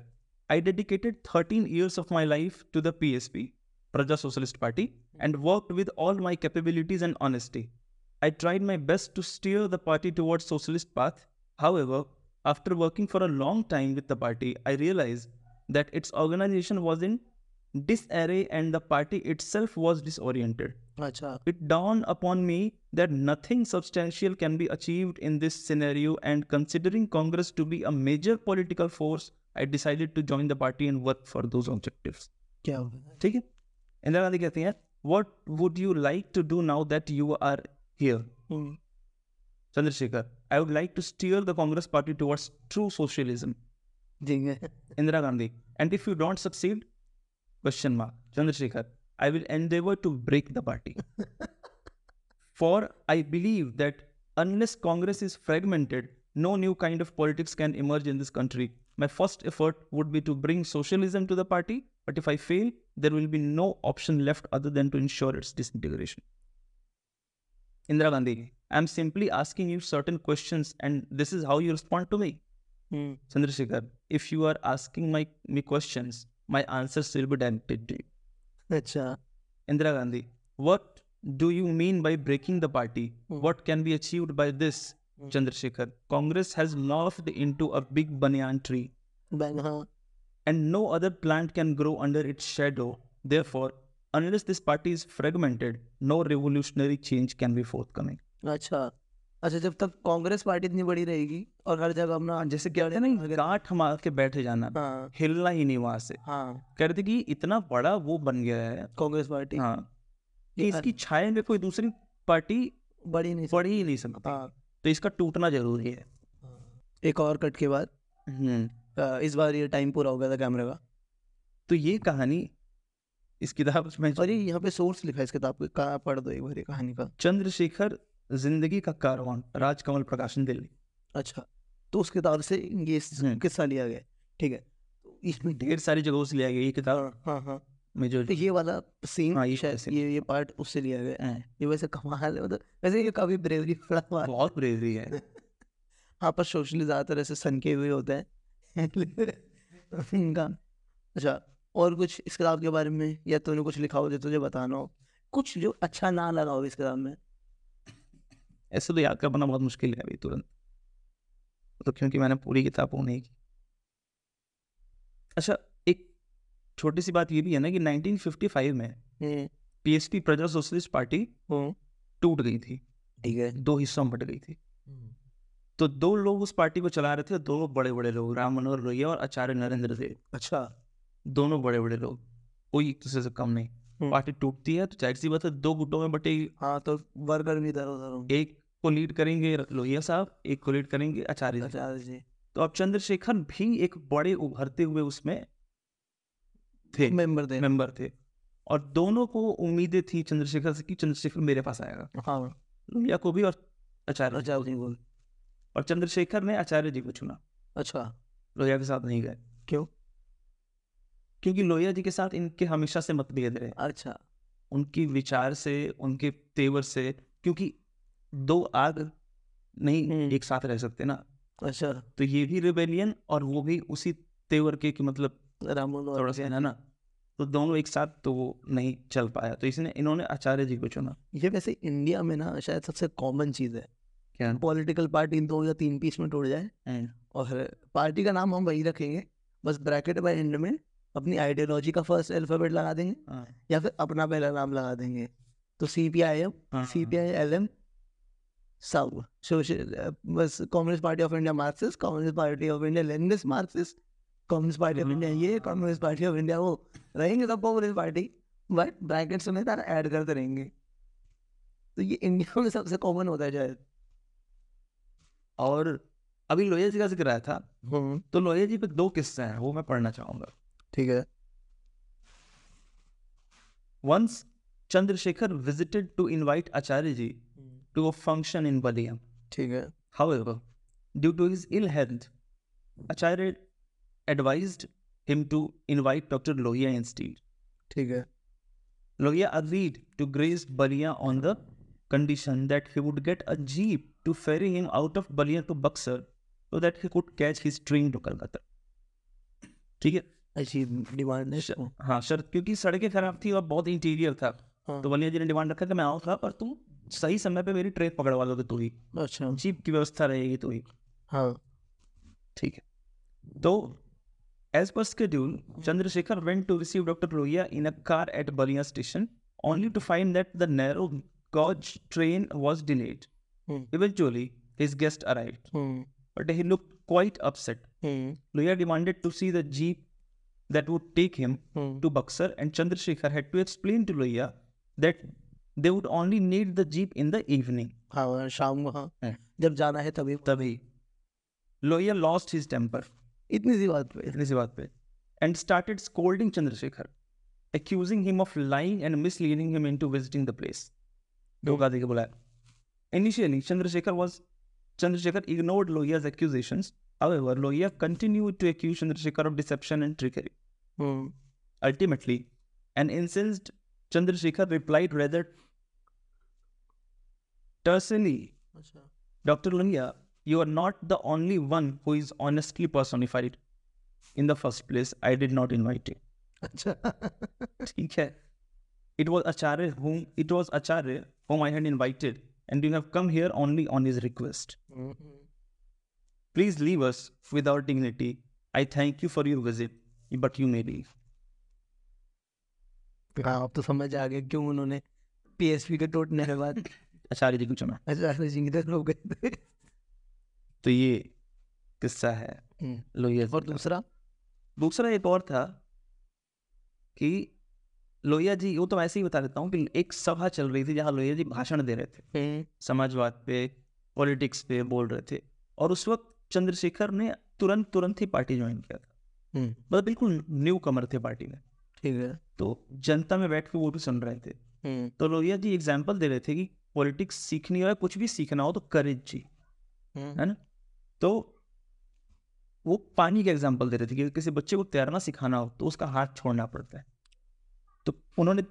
I dedicated 13 years of my life to the PSP, Praja Socialist Party, and worked with all my capabilities and honesty. I tried my best to steer the party towards socialist path. However, after working for a long time with the party, I realized that its organization was in disarray and the party itself was disoriented. Achha. It dawned upon me that nothing substantial can be achieved in this scenario, and considering Congress to be a major political force, I decided to join the party and work for those objectives. क्या होगा? ठीक है। इंदिरा गांधी कहती हैं, what would you like to do now that you are here? Chandrashekhar, I would like to steer the Congress party towards true socialism. ठीक है। Indira Gandhi, and if you don't succeed? Question mark. Chandrasekhar, I will endeavor to break the party. For I believe that unless Congress is fragmented, no new kind of politics can emerge in this country. My first effort would be to bring socialism to the party, but if I fail, there will be no option left other than to ensure its disintegration. Indira Gandhi, I am simply asking you certain questions and this is how you respond to me. Chandrasekhar, if you are asking me questions, my answers will be directed to you. Achha. Indira Gandhi, what do you mean by breaking the party? What can be achieved by this? Chandrasekhar, Congress has morphed into a big banyan tree. And no other plant can grow under its shadow. Therefore, unless this party is fragmented, no revolutionary change can be forthcoming. Achha. अच्छा, जब तक कांग्रेस पार्टी इतनी बड़ी रहेगी और हर जगह अपना जैसे क्या होता है ना, गांठ मार के बैठ जाना, हिलना ही नहीं वहां से। हाँ, कह रहे थे कि इतना बड़ा वो बन गया है कांग्रेस पार्टी, हाँ, कि इसकी छाया में कोई दूसरी पार्टी बड़ी ही नहीं सकती। हाँ, तो इसका टूटना जरूरी है। एक और कट के बाद इस बार ये टाइम पूरा हो गया था कैमरे का। तो ये कहानी इस किताब में, और यहाँ पे सोर्स लिखा है इस किताब का, पढ़ दो एक बार कहानी का। चंद्रशेखर, जिंदगी का कारवान, राजकमल प्रकाशन, दिल्ली। अच्छा, तो उस किताब से ये किस्सा लिया गया, ठीक है, इसमें ढेर सारी जगहों से लिया गया ये किताब। हाँ हाँ, तो ये वाला सीन, हाँ, ये पार्ट उससे लिया गया है। ये वैसे कमाल है, मतलब वैसे ये काफी ब्रेवरी, बहुत ब्रेवरी है। हाँ, पर सोशलिस्ट ज्यादातर ऐसे सनके हुए होते हैं इनका। अच्छा, और कुछ इस किताब के बारे में या तूने कुछ लिखा हो जो तुझे बताना हो, कुछ जो अच्छा ना लगा हो इस किताब में? ऐसे तो याद करना बहुत मुश्किल है अभी तुरंत। तो क्योंकि मैंने पूरी किताब वो नहीं की। अच्छा, एक छोटी सी बात ये भी है ना कि 1955 में पीएसपी प्रजा सोशलिस्ट पार्टी टूट गई थी, ठीक है, दो हिस्सों में बट गई थी। तो दो लोग उस पार्टी को चला रहे थे, दो बड़े बड़े लोग, राम मनोहर लोहिया और आचार्य नरेंद्र देव। अच्छा, दोनों बड़े बड़े लोग, कोई एक दूसरे से कम नहीं। पार्टी टूटती है तो जाहिर सी बात है दो गुटों में बटेगी। हाँ, तो वर्कर भी इधर उधर, एक को लीड करेंगे लोहिया साहब, एक को लीड करेंगे आचार्य जी। तो अब चंद्रशेखर भी एक बड़े उभरते हुए उसमें थे, मेंबर थे और दोनों को उम्मीदें थी चंद्रशेखर से कि चंद्रशेखर मेरे पास आएगा। हाँ, लोहिया को भी और आचार्य को। और चंद्रशेखर ने आचार्य जी को चुना। अच्छा, लोहिया के साथ नहीं गए। क्यों? क्योंकि लोहिया जी के साथ इनके हमेशा से मतभेद रहे। अच्छा, उनकी विचार से, उनके तेवर से, क्योंकि दो आग नहीं एक साथ रह सकते ना। अच्छा, तो ये भी रिबेलियन और वो भी उसी तेवर के, कि मतलब थोड़ा सा है ना, तो दोनों एक साथ तो वो नहीं चल पाया। तो इसने इन्होंने आचार्य जी को चुना। ये वैसे इंडिया में ना शायद सबसे कॉमन चीज है, क्या पॉलिटिकल पार्टी 2 या 3 पीस में टूट जाए और पार्टी का नाम हम वही रखेंगे, बस ब्रैकेट बाय एंड में अपनी आइडियोलॉजी का फर्स्ट अल्फाबेट लगा देंगे या फिर अपना पहला नाम लगा देंगे। तो CPIM, CPI LM सब बस communist party of India Marxist, communist party of India Leninist Marxist, communist party of India ये, कम्युनिस्ट पार्टी ऑफ इंडिया वो, रहेंगे सब कम्युनिस्ट पार्टी, बट ब्रैकेट्स में तारा ऐड करते रहेंगे। तो ये इंडिया में सबसे कॉमन होता है शायद। और अभी लोहिया जी का जिक्र आया था, तो लोहिया जी पे 2 किस्से हैं, वो मैं पढ़ना चाहूंगा, ठीक है। Once Chandrashekhar visited to invite Acharya ji to a function in Ballia. Okay. However, due to his ill health, Acharya advised him to invite Dr. Lohia instead. Okay. Lohia agreed to grace Ballia on the condition that he would get a jeep to ferry him out of Ballia to Buxar, so that he could catch his train to Calcutta. ठीक है, अच्छी डिमांड है। हाँ, शर्त क्योंकि सड़कें खराब थी और बहुत इंटीरियर था, तो बलिया जी ने डिमांड रखा था मैं आऊँगा पर तुम सही समय पे मेरी ट्रेन पकड़वा लोगे तो ही। अच्छा, जीप की व्यवस्था रहेगी तो ही। हाँ, ठीक है। तो as per schedule Chandrashekhar went to receive doctor Lohia in a car at Ballia station, only to find that the narrow gauge train was delayed. Eventually his guest arrived but he looked quite upset. Lohia demanded to see the jeep that would take him to Buxar, and Chandrasekhar had to explain to Lohia that they would only need the jeep in the evening. हाँ, शाम को। हाँ, जब जाना है तभी तभी। Lohia lost his temper. इतनी सी बात पे and started scolding Chandrasekhar, accusing him of lying and misleading him into visiting the place. धोखा देके बुलाया। Initially Chandrasekhar ignored Lohia's accusations. However, Lohia continued to accuse Chandrasekhar of deception and trickery. Ultimately, an incensed Chandrasekhar replied rather tersely, Dr. Lohia, you are not the only one who is honestly personified. In the first place, I did not invite you. It was Acharya whom I had invited, and you have come here only on his request. Please leave us with our dignity. I thank you for your visit, but you may leave. आप तो समझ आ गए क्यों उन्होंने पीएसपी के टूटने के बाद आचार्य जी को चुना। आचार्य जी इधर लोग गए थे। तो ये किस्सा है लोहिया। और दूसरा एक और था कि लोहिया जी, वो तो ऐसे ही बता देता हूँ कि एक सभा चल रही थी जहाँ लोहिया जी भाषण दे रहे थे, समाजवाद पे, पॉलिटिक्स पे बोल रहे थे, और उस वक्त चंद्रशेखर ने तुरंत ही पार्टी ज्वाइन किया था, मतलब बिल्कुल न्यू कमर थे पार्टी में, ठीक है। तो जनता में बैठ के वो भी सुन रहे थे। तो लोहिया जी एग्जांपल दे रहे थे कि पॉलिटिक्स सीखनी हो या कुछ भी सीखना हो तो करेज जी, है ना। तो वो पानी का एग्जांपल दे रहे थे कि किसी बच्चे को तैरना सिखाना हो तो उसका हाथ छोड़ना पड़ता है। तो उन्होंने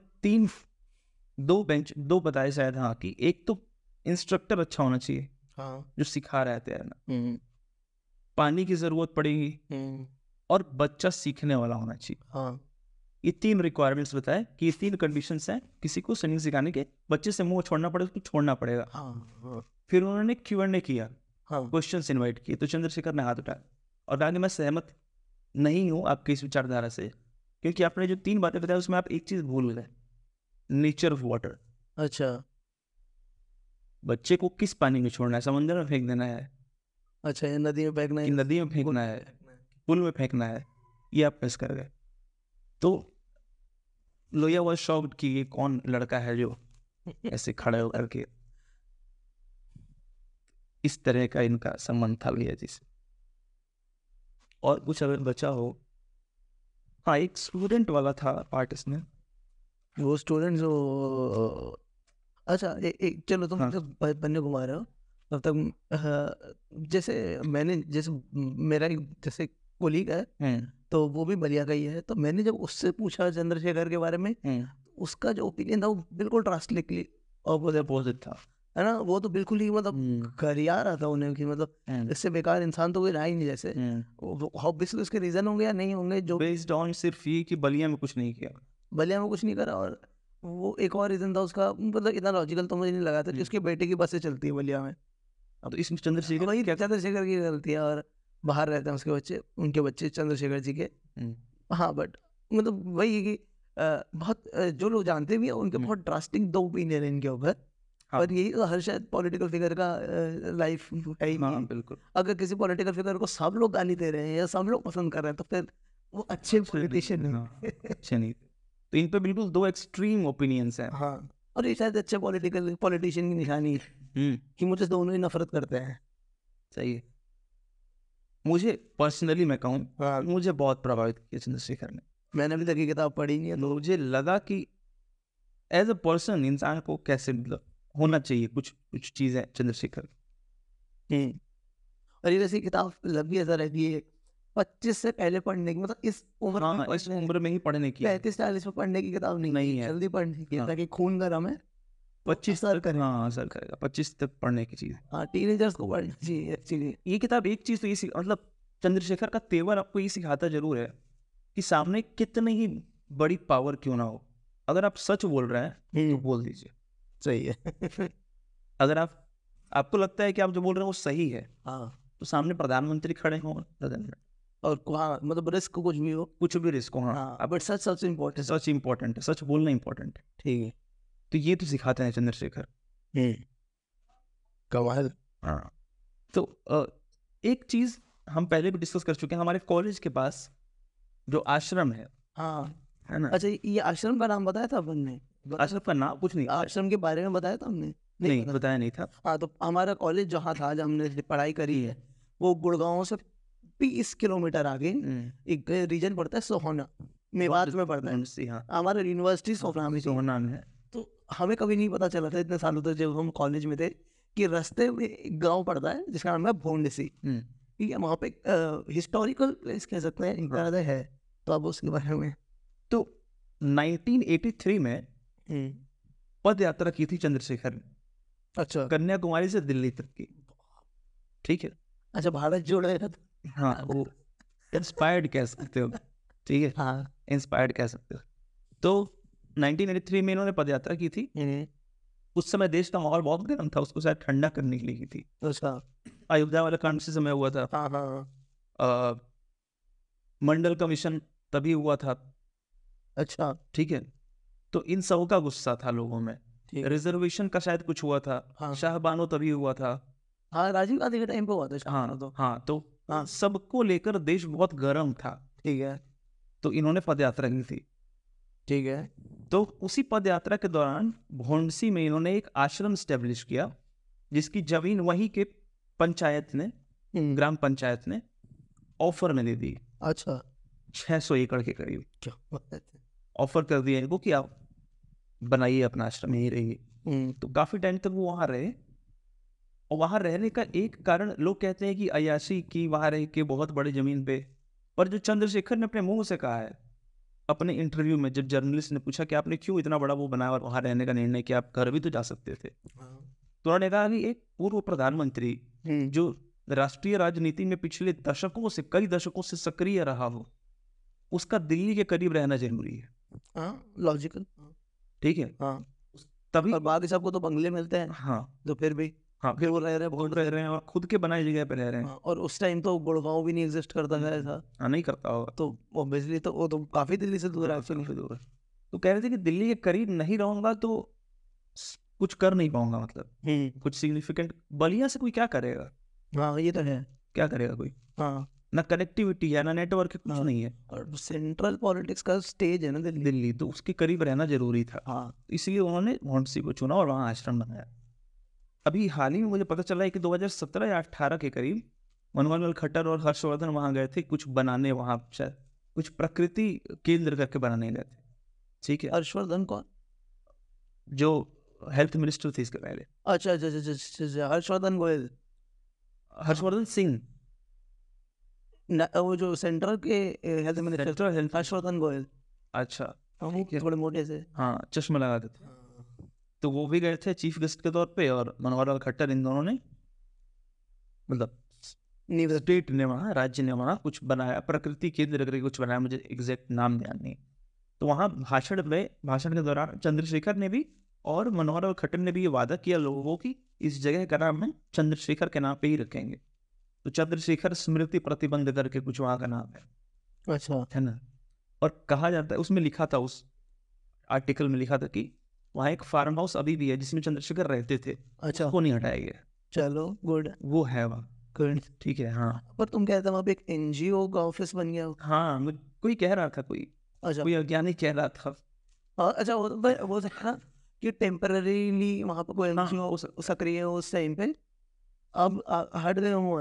दो बेंच बताए शायद, हाँ, कि एक तो इंस्ट्रक्टर अच्छा होना चाहिए, हाँ, जो सिखा रहे थे ना, पानी की जरूरत पड़ेगी, और बच्चा सीखने वाला होना चाहिए। हाँ, ये 3 रिक्वायरमेंट्स बताए कि ये 3 कंडीशंस हैं किसी को सिंगिंग सिखाने के। बच्चे से मुंह छोड़ना पड़ेगा, उसको छोड़ना पड़ेगा। हाँ, फिर उन्होंने Q&A किया क्वेश्चंस इनवाइट किए, तो चंद्रशेखर ने हाथ उठाया और कहा कि मैं सहमत नहीं हूँ आपकी इस विचारधारा से, क्योंकि आपने जो तीन बातें बताई उसमें आप एक चीज भूल गए, नेचर ऑफ वाटर। अच्छा, बच्चे को किस पानी में छोड़ना है, समंदर में फेंक देना है, अच्छा नदी में फेंकना है, नदी में फेंकना है, पुल में फेंकना है, ये आप मिस कर गए। तो लोहिया वॉज शॉक्ड कि ये कौन लड़का है जो ऐसे खड़े होकर के, इस तरह का इनका संबंध था लोहिया जी से। और कुछ अगर बचा हो, हाँ एक स्टूडेंट वाला था आर्टिस्ट ने, वो स्टूडेंट जो अच्छा चलो तुम बन्ने घुमा रहे हो तब तक, जैसे मैंने जैसे मेरा एक जैसे कोलीग है तो वो भी बलिया का ही है, तो मैंने जब उससे पूछा चंद्रशेखर के बारे में, उसका जो ओपिनियन था वो बिल्कुल ड्रास्टिकली अपोजिट था, है ना। वो तो बिल्कुल ही मतलब गरिया रहा था उन्हें कि मतलब इससे बेकार इंसान तो कोई रहा ही नहीं, जैसे ऑब्वियसली उसके रीजन होंगे या नहीं होंगे जो बेस्ड ऑन सिर्फ ये कि बलिया में कुछ नहीं किया, बलिया में कुछ नहीं करा। और वो एक और रीजन था उसका, मतलब इतना लॉजिकल तो मुझे नहीं लगा था कि उसके बेटे की बसें चलती है बलिया में, तो इसमें चंद्रशेखर की गलती है, और बाहर रहते हैं उसके बच्चे, उनके बच्चे चंद्रशेखर जी के। हाँ बट मतलब वही है कि बहुत जो लोग जानते भी हैं उनके बहुत ड्रास्टिक दो ओपिनियन है इनके ऊपर। और यही हर शायद पॉलिटिकल फिगर का लाइफ है ही। बिल्कुल, अगर किसी पॉलिटिकल फिगर को सब लोग गाली दे रहे हैं या सब लोग पसंद कर रहे हैं तो फिर वो अच्छे पॉलिटिशियन नहीं। तो इन पर बिल्कुल दो एक्सट्रीम ओपिनियंस हैं। हाँ, और ये शायद अच्छे पॉलिटिशियन की निशानी है कि मुझे दोनों ही नफरत करते हैं। सही है। मुझे पर्सनली मैं कहूँ, मुझे बहुत प्रभावित किया चंद्रशेखर ने। मैंने अभी तक ये किताब पढ़ी नहीं है, मुझे लगा कि एज अ पर्सन इंसान को कैसे मतलब होना चाहिए, कुछ चीज़ें चंद्रशेखर। और ये वैसी किताब लंबी ऐसा रहती है, 25 से पहले पढ़ने की, मतलब इस उम्र में ही पढ़ने की, 35-40 में पढ़ने की किताब नहीं है, जल्दी पढ़ने की ताकि खून गरम है। 25 सर करेगा, हाँ सर करेगा, 25 तक पढ़ने की चीज़। हाँ, टीनेजर्स को पढ़ना चाहिए एक्चुअली ये किताब। एक चीज़ तो ये मतलब चंद्रशेखर का तेवर आपको ये सिखाता जरूर है कि सामने कितनी ही बड़ी पावर क्यों ना हो, अगर आप सच बोल रहे हैं तो बोल दीजिए। सही है। अगर आपको लगता है कि आप जो बोल रहे हैं वो सही है, हाँ, तो सामने प्रधानमंत्री खड़े हों और हाँ मतलब रिस्क कुछ भी हो, कुछ भी रिस्क हो, हाँ बट सच सबसे इम्पोर्टेंट, सच इम्पोर्टेंट है, सच बोलना इम्पोर्टेंट है। ठीक है, तो ये तो सिखाते हैं चंद्रशेखर। कमाल। हाँ, तो एक चीज हम पहले भी डिस्कस कर चुके हैं, हमारे कॉलेज के पास जो आश्रम है, हाँ है ना। अच्छा, ये आश्रम का नाम बताया था अपन ने? आश्रम का नाम कुछ नहीं, आश्रम के बारे में बताया था हमने? नहीं बताया नहीं था। हाँ, तो हमारा कॉलेज जहाँ था, जहाँ हमने पढ़ाई करी है, वो गुड़गांव से 20 किलोमीटर आगे एक रीजन पड़ता है, सोहना, मेवात में पड़ता है। हमारा यूनिवर्सिटी सोहना में है। तो हमें कभी नहीं पता चला था इतने सालों तक जब हम कॉलेज में थे कि रास्ते में एक गांव पड़ता है जिसका नाम है भोंडसी। ठीक है, वहाँ पे हिस्टोरिकल प्लेस कह सकते हैं है। तो अब उसके बारे में तो 1983 में पद यात्रा की थी चंद्रशेखर ने। अच्छा, कन्याकुमारी से दिल्ली तक की। ठीक है, अच्छा भारत जोड़ो। हाँ, वो इंस्पायर्ड कह सकते हो। ठीक है, हाँ इंस्पायर्ड कह सकते हो। तो 1983 में इन्होंने पदयात्रा की थी। उस समय देश का माहौल बहुत गर्म था, उसको शायद ठंडा करने के लिए की थी। अच्छा, अयोध्या वाला कांड से समय हुआ था। हाँ हाँ, मंडल कमीशन तभी हुआ था। अच्छा ठीक है, तो इन सब का गुस्सा था लोगों में। रिजर्वेशन का शायद कुछ हुआ था। हाँ, शाह बानो तभी हुआ था। हाँ, राजीव गांधी के टाइम पे हुआ था। हाँ तो हाँ, तो हाँ सबको लेकर देश बहुत गर्म था। ठीक है, तो इन्होंने पदयात्रा की थी। ठीक है, तो उसी पदयात्रा के दौरान भोंडसी में इन्होंने एक आश्रम स्टेब्लिश किया, जिसकी जमीन वहीं के पंचायत ने, ग्राम पंचायत ने ऑफर में दे दी। अच्छा, 600 एकड़ के करीब क्या ऑफर कर दिया इनको कि आप बनाइए अपना आश्रम, यहीं रहिए। तो काफी टाइम तक वो वहां रहे, और वहां रहने का एक कारण लोग कहते हैं कि अयाशी की वहां रह के बहुत बड़ी जमीन पे, पर जो चंद्रशेखर ने अपने मुंह से कहा है अपने इंटरव्यू में, जब जर्नलिस्ट ने पूछा कि आपने क्यों इतना बड़ा वो बनाया और वहां रहने का निर्णय किया, आप घर भी तो जा सकते थे, तो उन्होंने कहा कि एक पूर्व प्रधानमंत्री जो राष्ट्रीय राजनीति में पिछले दशकों से, कई दशकों से सक्रिय रहा हो, उसका दिल्ली के करीब रहना जरूरी है। लॉजिकल। ठीक है, तभी बाकी सबको तो बंगले मिलते हैं। हाँ, तो फिर भी हाँ, फिर वो रह रहे हैं और खुद के बनाई जगह पे रह रहे हैं। हाँ, और उस टाइम तो गुड़गांव भी नहीं एग्जिस्ट करता था ऐसा। हाँ, नहीं करता होगा। तो ऑब्वियसली तो वो तो काफी दिल्ली से दूर है, एक्चुअली दूर है। तो कह रहे थे कि दिल्ली के करीब नहीं रहूंगा तो कुछ कर नहीं पाऊंगा, मतलब कुछ सिग्निफिकेंट। बलिया से कोई क्या करेगा? हाँ ये तो है, क्या करेगा कोई? हाँ, ना कनेक्टिविटी है ना नेटवर्क, कुछ नहीं है। और सेंट्रल पॉलिटिक्स का स्टेज है ना दिल्ली, तो उसके करीब रहना जरूरी था। हाँ, इसलिए उन्होंने भोंडसी को चुना और वहाँ आश्रम बनाया। अभी हाल ही में मुझे पता चला है कि 2017 या 2018 के करीब मनोहर लाल खट्टर और हर्षवर्धन वहाँ गए थे कुछ बनाने, वहाँ शायद कुछ प्रकृति केंद्र करके बनाने गए थे। ठीक है, हर्षवर्धन कौन? जो हेल्थ मिनिस्टर थे इसके पहले। अच्छा अच्छा अच्छा अच्छा, हर्षवर्धन गोयल, हर्षवर्धन सिंह वो जो सेंटर के हेल्थ मिनिस्टर, हर्षवर्धन गोयल। अच्छा, थोड़े मोटे से, हाँ चश्मा लगाते थे। तो वो भी गए थे चीफ गेस्ट के तौर पे, और मनोहर लाल खट्टर, इन दोनों ने मतलब स्टेट ने वहाँ, राज्य ने वहाँ कुछ बनाया, प्रकृति केंद्र करके कुछ बनाया, मुझे एग्जैक्ट नाम ध्यान नहीं। तो वहाँ भाषण के दौरान चंद्रशेखर ने भी और मनोहर लाल खट्टर ने भी ये वादा किया लोगों की इस जगह का नाम हम चंद्रशेखर के नाम पे ही रखेंगे। तो चंद्रशेखर स्मृति प्रतिबंध करके कुछ वहाँ का नाम है। अच्छा, है ना। और कहा जाता है, उसमें लिखा था, उस आर्टिकल में लिखा था कि वहाँ एक फार्म हाउस अभी भी है जिसमें चंद्रशेखर रहते थे। अच्छा, वो नहीं हटाया गया। चलो गुड, वो है वहाँ, गुड, ठीक है। हाँ, पर तुम कहते हो वहाँ पे एक एनजीओ का ऑफिस बन गया। हाँ, कोई कह रहा था, कोई अच्छा, कोई अज्ञानी कह रहा था। हाँ, अच्छा, वो ना कि टेम्परेरीली वहाँ पर कोई एनजीओ सक्रिय है उस टाइम पे, अब हट गए हों,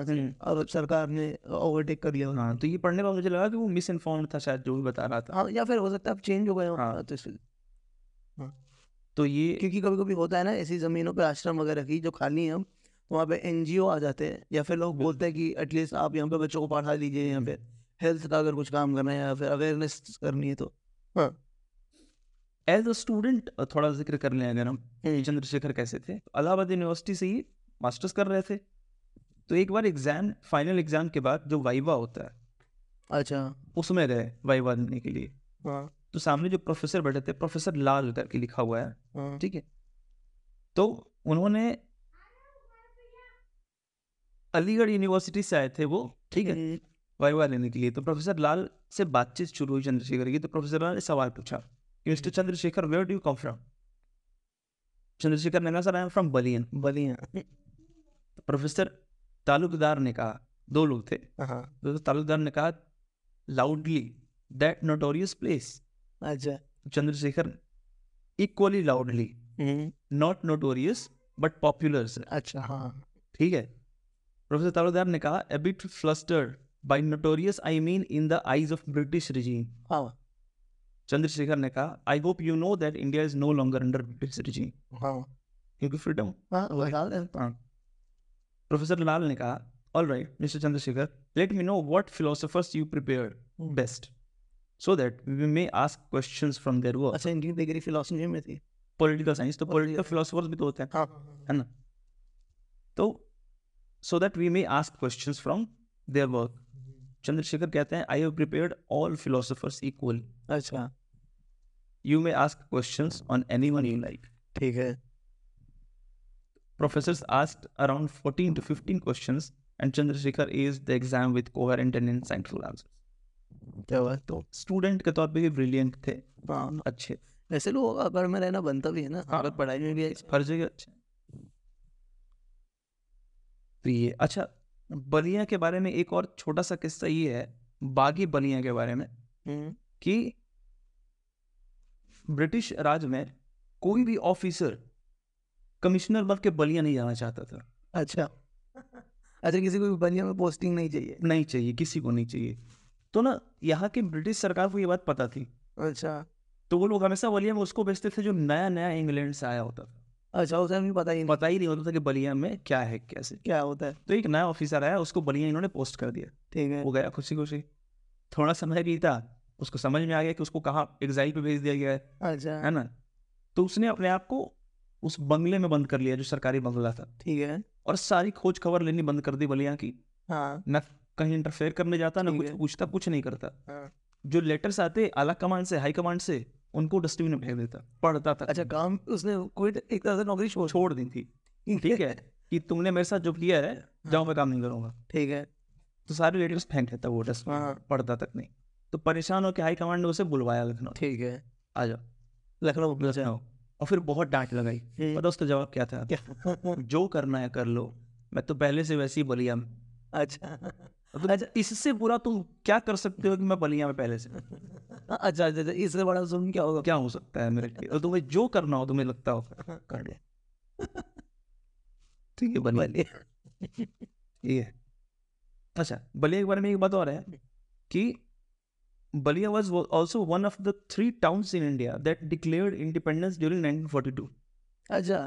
अब सरकार ने ओवरटेक कर लिया। हाँ, तो ये पढ़ने का मुझे लगा कि वो मिस इन्फॉर्म्ड था शायद, जो भी बता रहा था। हाँ, या फिर हो सकता है अब चेंज हो गए। हाँ, तो इसलिए। तो ये क्योंकि कभी कभी होता है ना ऐसी जमीनों पे आश्रम वगैरह की जो खाली है, तो वहाँ पे एनजीओ आ जाते हैं, या फिर लोग बोलते हैं कि एटलीस्ट आप यहाँ पे बच्चों को पढ़ा लीजिए, यहाँ पे हेल्थ का अगर कुछ काम करना है या फिर अवेयरनेस करनी है तो। हाँ, एज अ स्टूडेंट थोड़ा जिक्र कर लें अगर हम, चंद्रशेखर कैसे थे। इलाहाबाद यूनिवर्सिटी से ही मास्टर्स कर रहे थे, तो एक बार एग्जाम, फाइनल एग्जाम के बाद जो वाइवा होता है, अच्छा, उसमें गए वाइवा देने के लिए। तो सामने जो प्रोफेसर बैठे थे, प्रोफेसर लाल करके लिखा हुआ है, ठीक है। तो उन्होंने अलीगढ़ यूनिवर्सिटी से आए थे वो, ठीक है, वाइवा लेने के लिए। तो प्रोफेसर लाल से बातचीत शुरू हुई चंद्रशेखर की। तो प्रोफेसर लाल ने सवाल पूछा, mister Chandrashekhar, where do you come from? Chandrashekhar ने कहा, sir I am from Ballian. Ballian. Professor Talukdar ने कहा, दो लोग थे, तो तालुकदार ने कहा लाउडली, दैट नोटोरियस प्लेस। अच्छा, Chandrashekhar equally loudly, not notorious but popular. अच्छा, हाँ ठीक है। प्रोफेसर तालुकदार ने कहा, a bit flustered by notorious, I mean in the eyes of British regime. हाँ, चंद्रशेखर ने कहा, I hope you know that India is no longer under British regime. हाँ, क्योंकि फ्रीडम। हाँ, प्रोफेसर लाल ने कहा, all right mister Chandrashekhar, let me know what philosophers you prepared best, so that we may ask questions from their work. अच्छा, इनकी डिग्री फिलोसफी में थी, पॉलिटिकल साइंस, तो पॉलिटिकल फिलोसफर्स भी तो होते हैं। हाँ, है ना। तो so that we may ask questions from their work. Chandrashekhar कहते हैं, I have prepared all philosophers equally. अच्छा, you may ask questions on anyone you like. ठीक है। Professors asked around 14 to 15 questions, and Chandrasekhar aced the exam with coherent and insightful answers. तो स्टूडेंट के तौर पे भी ब्रिलियंट थे, अच्छे। ऐसे लोग अगर में रहना बनता भी है ना, अगर पढ़ाई में भी हर जगह अच्छे। तो ये अच्छा, बलिया के बारे में एक और छोटा सा किस्सा ये है, बागी बलिया के बारे में, कि ब्रिटिश राज में कोई भी ऑफिसर कमिश्नर बन के बलिया नहीं जाना चाहता था। अच्छा अच्छा, किसी को भी बलिया में पोस्टिंग नहीं चाहिए, नहीं चाहिए, किसी को नहीं चाहिए। तो ना यहाँ के ब्रिटिश सरकार को ये बात पता थी। अच्छा, तो वो लोग हमेशा बलिया में उसको भेजते थे जो नया नया इंग्लैंड से आया होता था। अच्छा, उसे हमें पता ही नहीं होता था कि बलिया में क्या है, कैसे क्या होता है। तो एक नया ऑफिसर आया, उसको बलिया इन्होंने पोस्ट कर दिया। ठीक है, वो गया खुशी खुशी, थोड़ा समय बीता, उसको समझ में आ गया कि उसको कहाँ एग्जाइल पे भेज दिया गया है। अच्छा, है ना। तो उसने अपने आप को उस बंगले में बंद कर लिया जो सरकारी बंगला था। ठीक है, और सारी खोज खबर लेनी बंद कर दी बलिया की। हाँ, न कहीं इंटरफेयर करने जाता, ना कुछ पूछता, कुछ नहीं करता। हाँ, जो लेटर्स आते आला कमांड से, हाई कमांड से, उनको डस्टबिन में फेंक देता, पढ़ता था। अच्छा, काम उसने कोई एक तरह से नौकरी छोड़ दी थी। ठीक है, कि तुमने मेरे साथ जो किया है जाओ मैं काम नहीं करूँगा, ठीक है। तो सारे लेडीज फेंक देता वोटर्स, पढ़ता तक नहीं। तो परेशान होकर हाई कमांड ने उसे बुलवाया लखनऊ, ठीक है, आ जाओ लखनऊ जाओ। और फिर बहुत डांट लगाई, पता उसका जवाब क्या था? जो करना है कर लो, मैं तो पहले से वैसे ही बलिया में। अच्छा, अच्छा, इससे बुरा तुम क्या कर सकते हो कि मैं बलिया में पहले से। अच्छा अच्छा, इससे बड़ा जुल्म क्या होगा, क्या हो सकता है मेरे लिए। और तुम्हें जो करना हो तुम्हें लगता हो कर ले, ठीक है, बलिया, ठीक है। अच्छा, बलिया के बारे में एक बात और है कि Ballia was also one of the three towns in India that declared independence during 1942। अच्छा,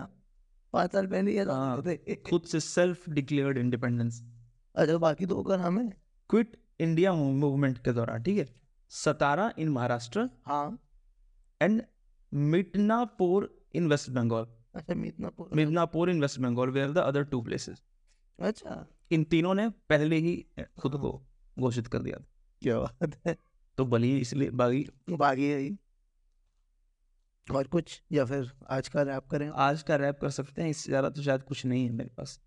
5 साल पहले ये था खुद से सेल्फ डिक्लेयर्ड इंडिपेंडेंस। अच्छा, बाकी दो का नाम है क्विट इंडिया मूवमेंट के दौरान, ठीक है, 17 इन महाराष्ट्र, हाँ, एंड मिडनापोर इन वेस्ट बंगाल। अच्छा, Midnapore in West Bengal were the other 2 places. अच्छा, इन तीनों ने पहले ही खुद को घोषित कर दिया। क्या बात है। तो बलिया इसलिए बागी है। और कुछ, या फिर आज का रैप करें? आज का रैप कर सकते हैं, इससे ज़्यादा तो शायद कुछ नहीं है मेरे पास।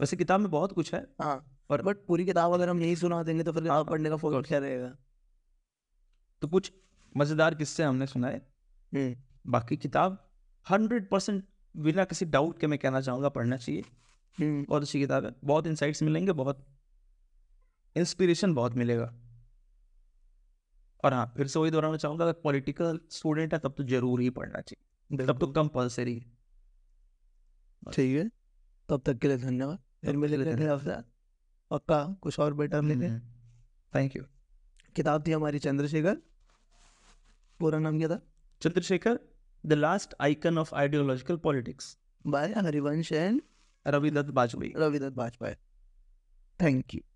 वैसे किताब में बहुत कुछ है, हाँ, और बट पूरी किताब अगर हम यही सुना देंगे तो फिर किताब पढ़ने का फोकस क्या रहेगा। तो कुछ मज़ेदार किस्से हमने सुनाए, बाकी किताब 100% बिना किसी डाउट के मैं कहना चाहूँगा पढ़ना चाहिए। बहुत अच्छी किताब है, बहुत इंसाइट्स मिलेंगे, बहुत इंस्पिरेशन बहुत मिलेगा। और हाँ, फिर से वही दोहराना चाहूँगा, अगर पॉलिटिकल स्टूडेंट है तब तो जरूर ही पढ़ना चाहिए, तब तो कंपल्सरी है, ठीक है। तब तक के लिए धन्यवाद, फिर मिलेंगे अवसर पक्का कुछ और बेटर लेने। Thank you. किताब थी हमारी चंद्रशेखर, पूरा नाम क्या था? Chandrashekhar the last icon of ideological politics by Harivansh and Ravidatt Bajpai. Thank you.